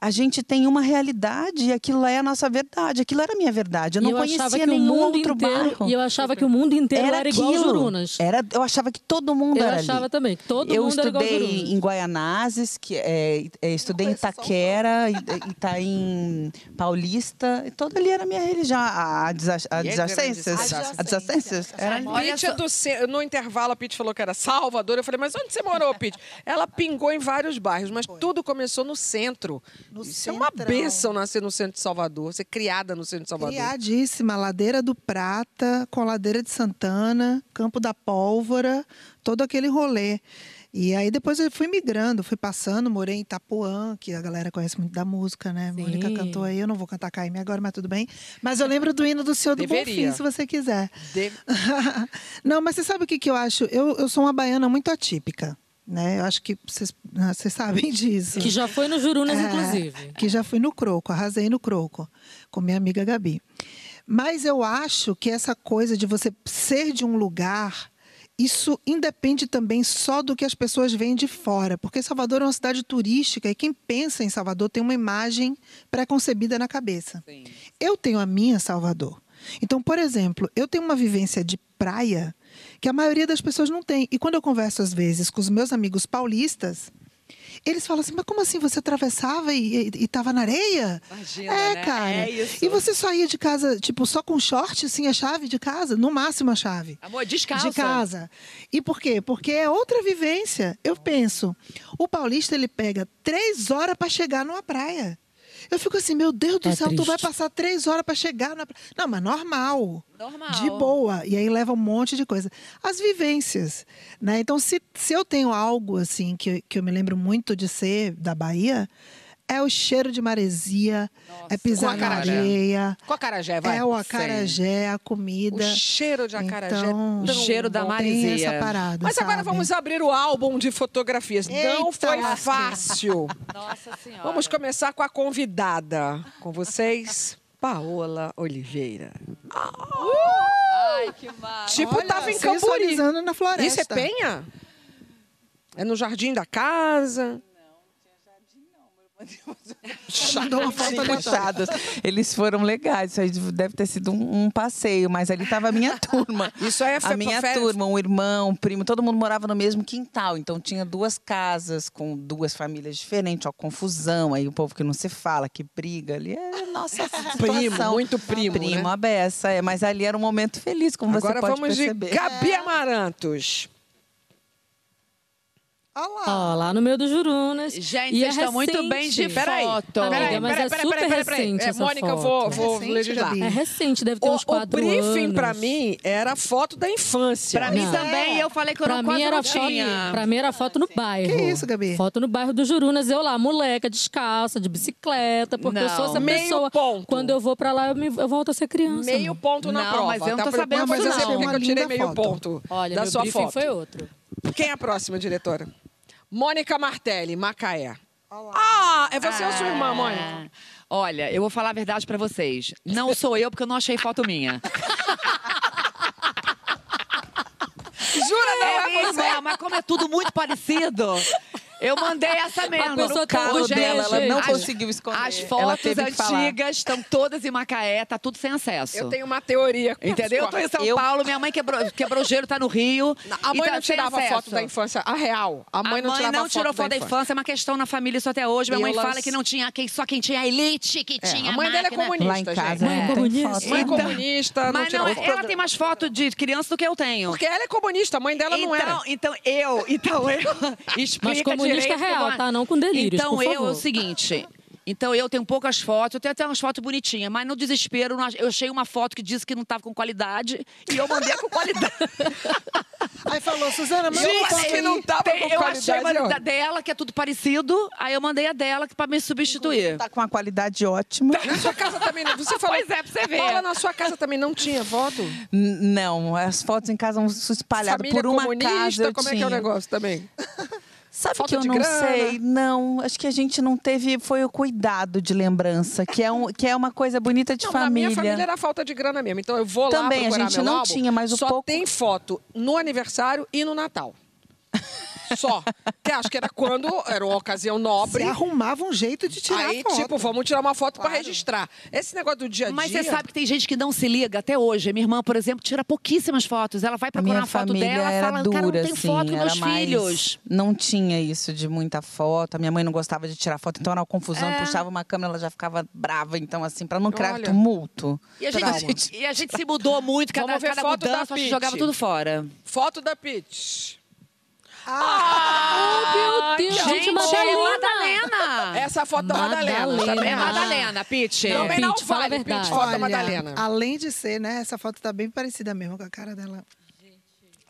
a gente tem uma realidade e aquilo é a nossa verdade. Aquilo era a minha verdade. Eu não conhecia nenhum outro bairro. E eu achava que o mundo inteiro era igual ao Jurunas. Eu achava que todo mundo era ali. Eu achava também, que todo mundo era igual ao Jurunas. Eu estudei em Guaianazes, estudei em Itaquera, Itaim Paulista. Todo ali era a minha religião. A adjacências. No intervalo, a Pitty falou que era Salvador. Eu falei, mas onde você morou, Pitty? Ela pingou em vários bairros, mas tudo começou no centro. Isso é uma bênção nascer no centro de Salvador, ser criada no centro de Salvador. Criadíssima, Ladeira do Prata, com a Ladeira de Santana, Campo da Pólvora, todo aquele rolê. E aí depois eu fui migrando, fui passando, morei em Itapuã, que a galera conhece muito da música, né? Sim. Mônica cantou aí, eu não vou cantar KM agora, mas tudo bem. Mas eu lembro do hino do Senhor do Bonfim, se você quiser. Não, mas você sabe o que eu acho? Eu sou uma baiana muito atípica. Né? Eu acho que vocês sabem disso. Que já foi no Jurunas, inclusive. Que já fui no Croco, arrasei no Croco, com minha amiga Gabi. Mas eu acho que essa coisa de você ser de um lugar, isso independe também só do que as pessoas veem de fora. Porque Salvador é uma cidade turística e quem pensa em Salvador tem uma imagem pré-concebida na cabeça. Sim. Eu tenho a minha Salvador. Então, por exemplo, eu tenho uma vivência de praia que a maioria das pessoas não tem. E quando eu converso, às vezes, com os meus amigos paulistas, Eles falam assim, mas como assim? Você atravessava e tava na areia? Imagina, né? Cara. É isso. E você só ia de casa, tipo, só com short, assim, a chave de casa? No máximo a chave. Amor, descalça. De casa. E por quê? Porque é outra vivência. Eu penso, o paulista, ele pega 3 horas para chegar numa praia. Eu fico assim, meu Deus do céu, triste. Tu vai passar 3 horas para chegar na praia. Não, mas normal. Normal. De boa. E aí leva um monte de coisa. As vivências, né? Então, se eu tenho algo, assim, que eu me lembro muito de ser da Bahia, é o cheiro de maresia, nossa, é pisar na areia. Com acarajé, vai. É o acarajé, a comida. O cheiro de acarajé, então, o cheiro da maresia. Tem essa parada, mas agora sabe? Vamos abrir o álbum de fotografias. Eita, não foi fácil. Nossa Senhora. Vamos começar com a convidada. Com vocês, Paolla Oliveira. Ai, que maravilha. Tipo, olha, tava em Camburi. Na floresta. Isso é Penha? É no jardim da casa? Eles foram legais, isso aí deve ter sido um passeio, mas ali tava a minha turma. Isso aí é a minha turma, um irmão, um primo, todo mundo morava no mesmo quintal, então tinha 2 casas com 2 famílias diferentes, ó, confusão, aí o povo que não se fala, que briga ali, é nossa situação. Primo, muito primo, né? Primo, a beça, é, mas ali era um momento feliz, como agora você pode perceber. Agora vamos de Gabi Amarantos. Olá. Olá, no meio do Jurunas. Gente, e vocês estão muito bem de foto. Amiga, mas é super recente essa foto. Mônica, eu vou legislar. É recente, deve ter uns 4 anos. O briefing, pra mim, era foto da infância. Pra mim também, eu falei que eu não tinha. Pra mim era foto no bairro. Que isso, Gabi? Foto no bairro do Jurunas. Eu lá, moleca, descalça, de bicicleta, porque eu sou essa pessoa. Quando eu vou pra lá, eu volto a ser criança. Meio ponto na prova. Não, mas eu não tô sabendo disso, não. Mas eu sei porque eu tirei meio ponto da sua foto. Olha, meu briefing foi outro. Quem é a próxima, diretora? Mônica Martelli, Macaé. Olá. Ah, é você ou sua irmã, Mônica? Olha, eu vou falar a verdade pra vocês. Não sou eu, porque eu não achei foto minha. Jura, não é você? É, mas como é tudo muito parecido... Eu mandei essa mesmo. No carro dela, ela não conseguiu esconder. As fotos antigas estão todas em Macaé, tá tudo sem acesso. Eu tenho uma teoria. Entendeu? Eu tô em São Paulo, minha mãe quebrou gelo, tá no Rio. A mãe não tirava foto da infância, a real. A mãe não tirou foto da infância, é uma questão na família isso até hoje. Minha mãe fala que não tinha, só quem tinha a elite, que tinha a máquina. A mãe dela é comunista, lá em casa, gente. Mãe comunista. Mas não, ela tem mais foto de criança do que eu tenho. Porque ela é comunista, a mãe dela não era. Então eu explica de lista real, tá? Não com delírios, então, por favor. É o seguinte... Então, eu tenho poucas fotos, eu tenho até umas fotos bonitinhas, mas no desespero, eu achei uma foto que disse que não estava com qualidade e eu mandei com qualidade. Aí falou, Suzana, mas disse que não estava com qualidade. Eu achei a dela, que é tudo parecido, aí eu mandei a dela para me substituir. Tá com uma qualidade ótima. Tá. Na sua casa também não. Você falou, pois é, pra você ver. Paolla, na sua casa também não tinha foto? Não, as fotos em casa são espalhadas por uma casa. Como é que é o negócio também? Sabe foto que eu não grana? Sei? Não, acho que a gente não teve, foi o cuidado de lembrança, que é uma coisa bonita de não, família. Na minha família era falta de grana mesmo, então eu vou também, lá procurar meu álbum. Também, a gente não álbum, tinha, mas o só pouco... tem foto no aniversário e no Natal. Só. Que acho que era quando era uma ocasião nobre. Você arrumava um jeito de tirar aí, foto. Aí, tipo, vamos tirar uma foto claro. Pra registrar. Esse negócio do dia a dia... Mas você sabe que tem gente que não se liga até hoje. Minha irmã, por exemplo, tira pouquíssimas fotos. Ela vai procurar a foto dela e fala, cara, não tem foto com meus filhos. Não tinha isso de muita foto. A minha mãe não gostava de tirar foto, então era uma confusão. Puxava uma câmera, ela já ficava brava. Então, assim, pra não criar tumulto. E a gente se mudou muito. Cada mudança, a gente jogava tudo fora. Foto da Pitty. Ah, oh, meu Deus! Gente, Madalena! Essa foto da Madalena. Também é Madalena, Pitty. Também não vale, Pitty, foto da Madalena. Além de ser, né, essa foto tá bem parecida mesmo com a cara dela.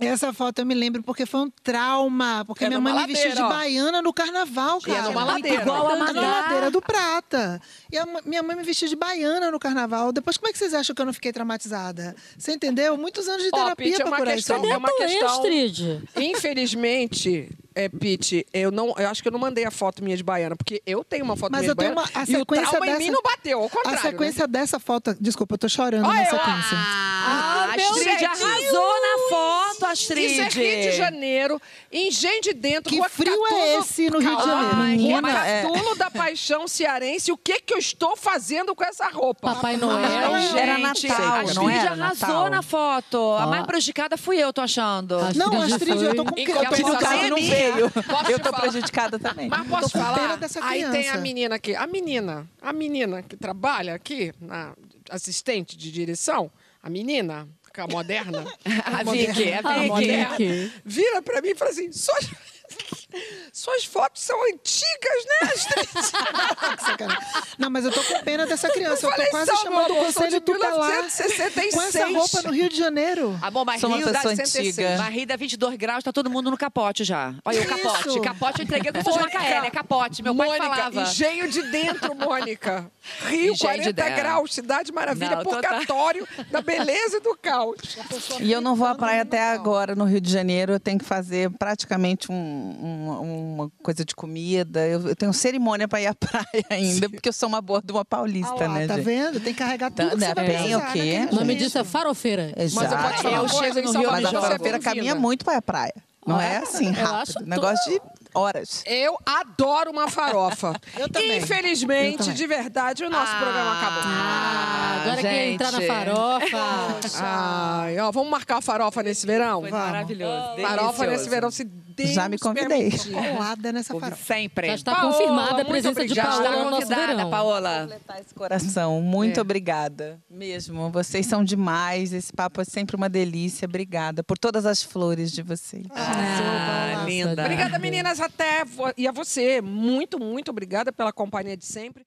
Essa foto eu me lembro porque foi um trauma. Porque minha mãe me vestiu de baiana no carnaval, cara. Era uma ladeira. Igual a Madalena. Na Ladeira do Prata. E minha mãe me vestiu de baiana no carnaval. Depois, como é que vocês acham que eu não fiquei traumatizada? Você entendeu? Muitos anos de terapia pra curar isso. É uma questão, Astrid. Infelizmente... Pitty, eu acho que eu não mandei a foto minha de baiana, porque eu tenho uma foto minha de baiana e o trauma em mim não bateu, ao contrário. A sequência dessa foto... Desculpa, eu tô chorando na sequência. Ah, Astrid arrasou na foto, Astrid. Isso é Rio de Janeiro, Engenho de Dentro. Que frio é esse no Rio de Janeiro? O Catulo da paixão cearense, o que que eu estou fazendo com essa roupa? Papai Noel, era Natal, a Astrid arrasou na foto. A mais prejudicada fui eu, tô achando. Não, Astrid, eu tô com pena. Não veio. Eu tô prejudicada também. Mas posso falar? Aí tem a menina aqui. A menina que trabalha aqui, na assistente de direção, a menina... A moderna. A Vicky. Vira pra mim e fala assim, suas fotos são antigas, né, Astrid? Não, mas eu tô com pena dessa criança. Eu tô quase chamando o conselho tutelar. Com essa roupa no Rio de Janeiro. Ah, bom, mas Rio dá 106. Mas Rio dá 22 graus, tá todo mundo no capote já. Olha, o capote. Capote eu entreguei com o de Macaé, né? Capote, meu pai falava. Engenho de Dentro, Mônica. Rio, 40 graus, cidade maravilha, purgatório da beleza e do caos. E eu não vou à praia até agora no Rio de Janeiro. Eu tenho que fazer praticamente uma coisa de comida. Eu tenho cerimônia para ir à praia ainda, porque eu sou uma borda de uma paulista, né, gente? Tá vendo? Tem que carregar tudo que você vai precisar, né? O nome disso é farofeira. Exato. Mas eu chego no Rio, mas a farofeira caminha muito para a praia. Não é assim rápido. Negócio de horas. Eu adoro uma farofa. Eu também. Infelizmente, eu também. De verdade, o nosso programa acabou. Agora gente. Quer entrar na farofa. Ai, ó, vamos marcar a farofa nesse verão? Foi maravilhoso. Farofa nesse verão, se Deus já me convidei. Colada nessa farofa. Sempre. Já está Paola, confirmada a presença de Paola no nosso verão. Paola. Completar esse coração. Muito obrigada. Mesmo. Vocês são demais. Esse papo é sempre uma delícia. Obrigada por todas as flores de vocês. Linda. Obrigada, meninas. Até e a você. Muito, muito obrigada pela companhia de sempre.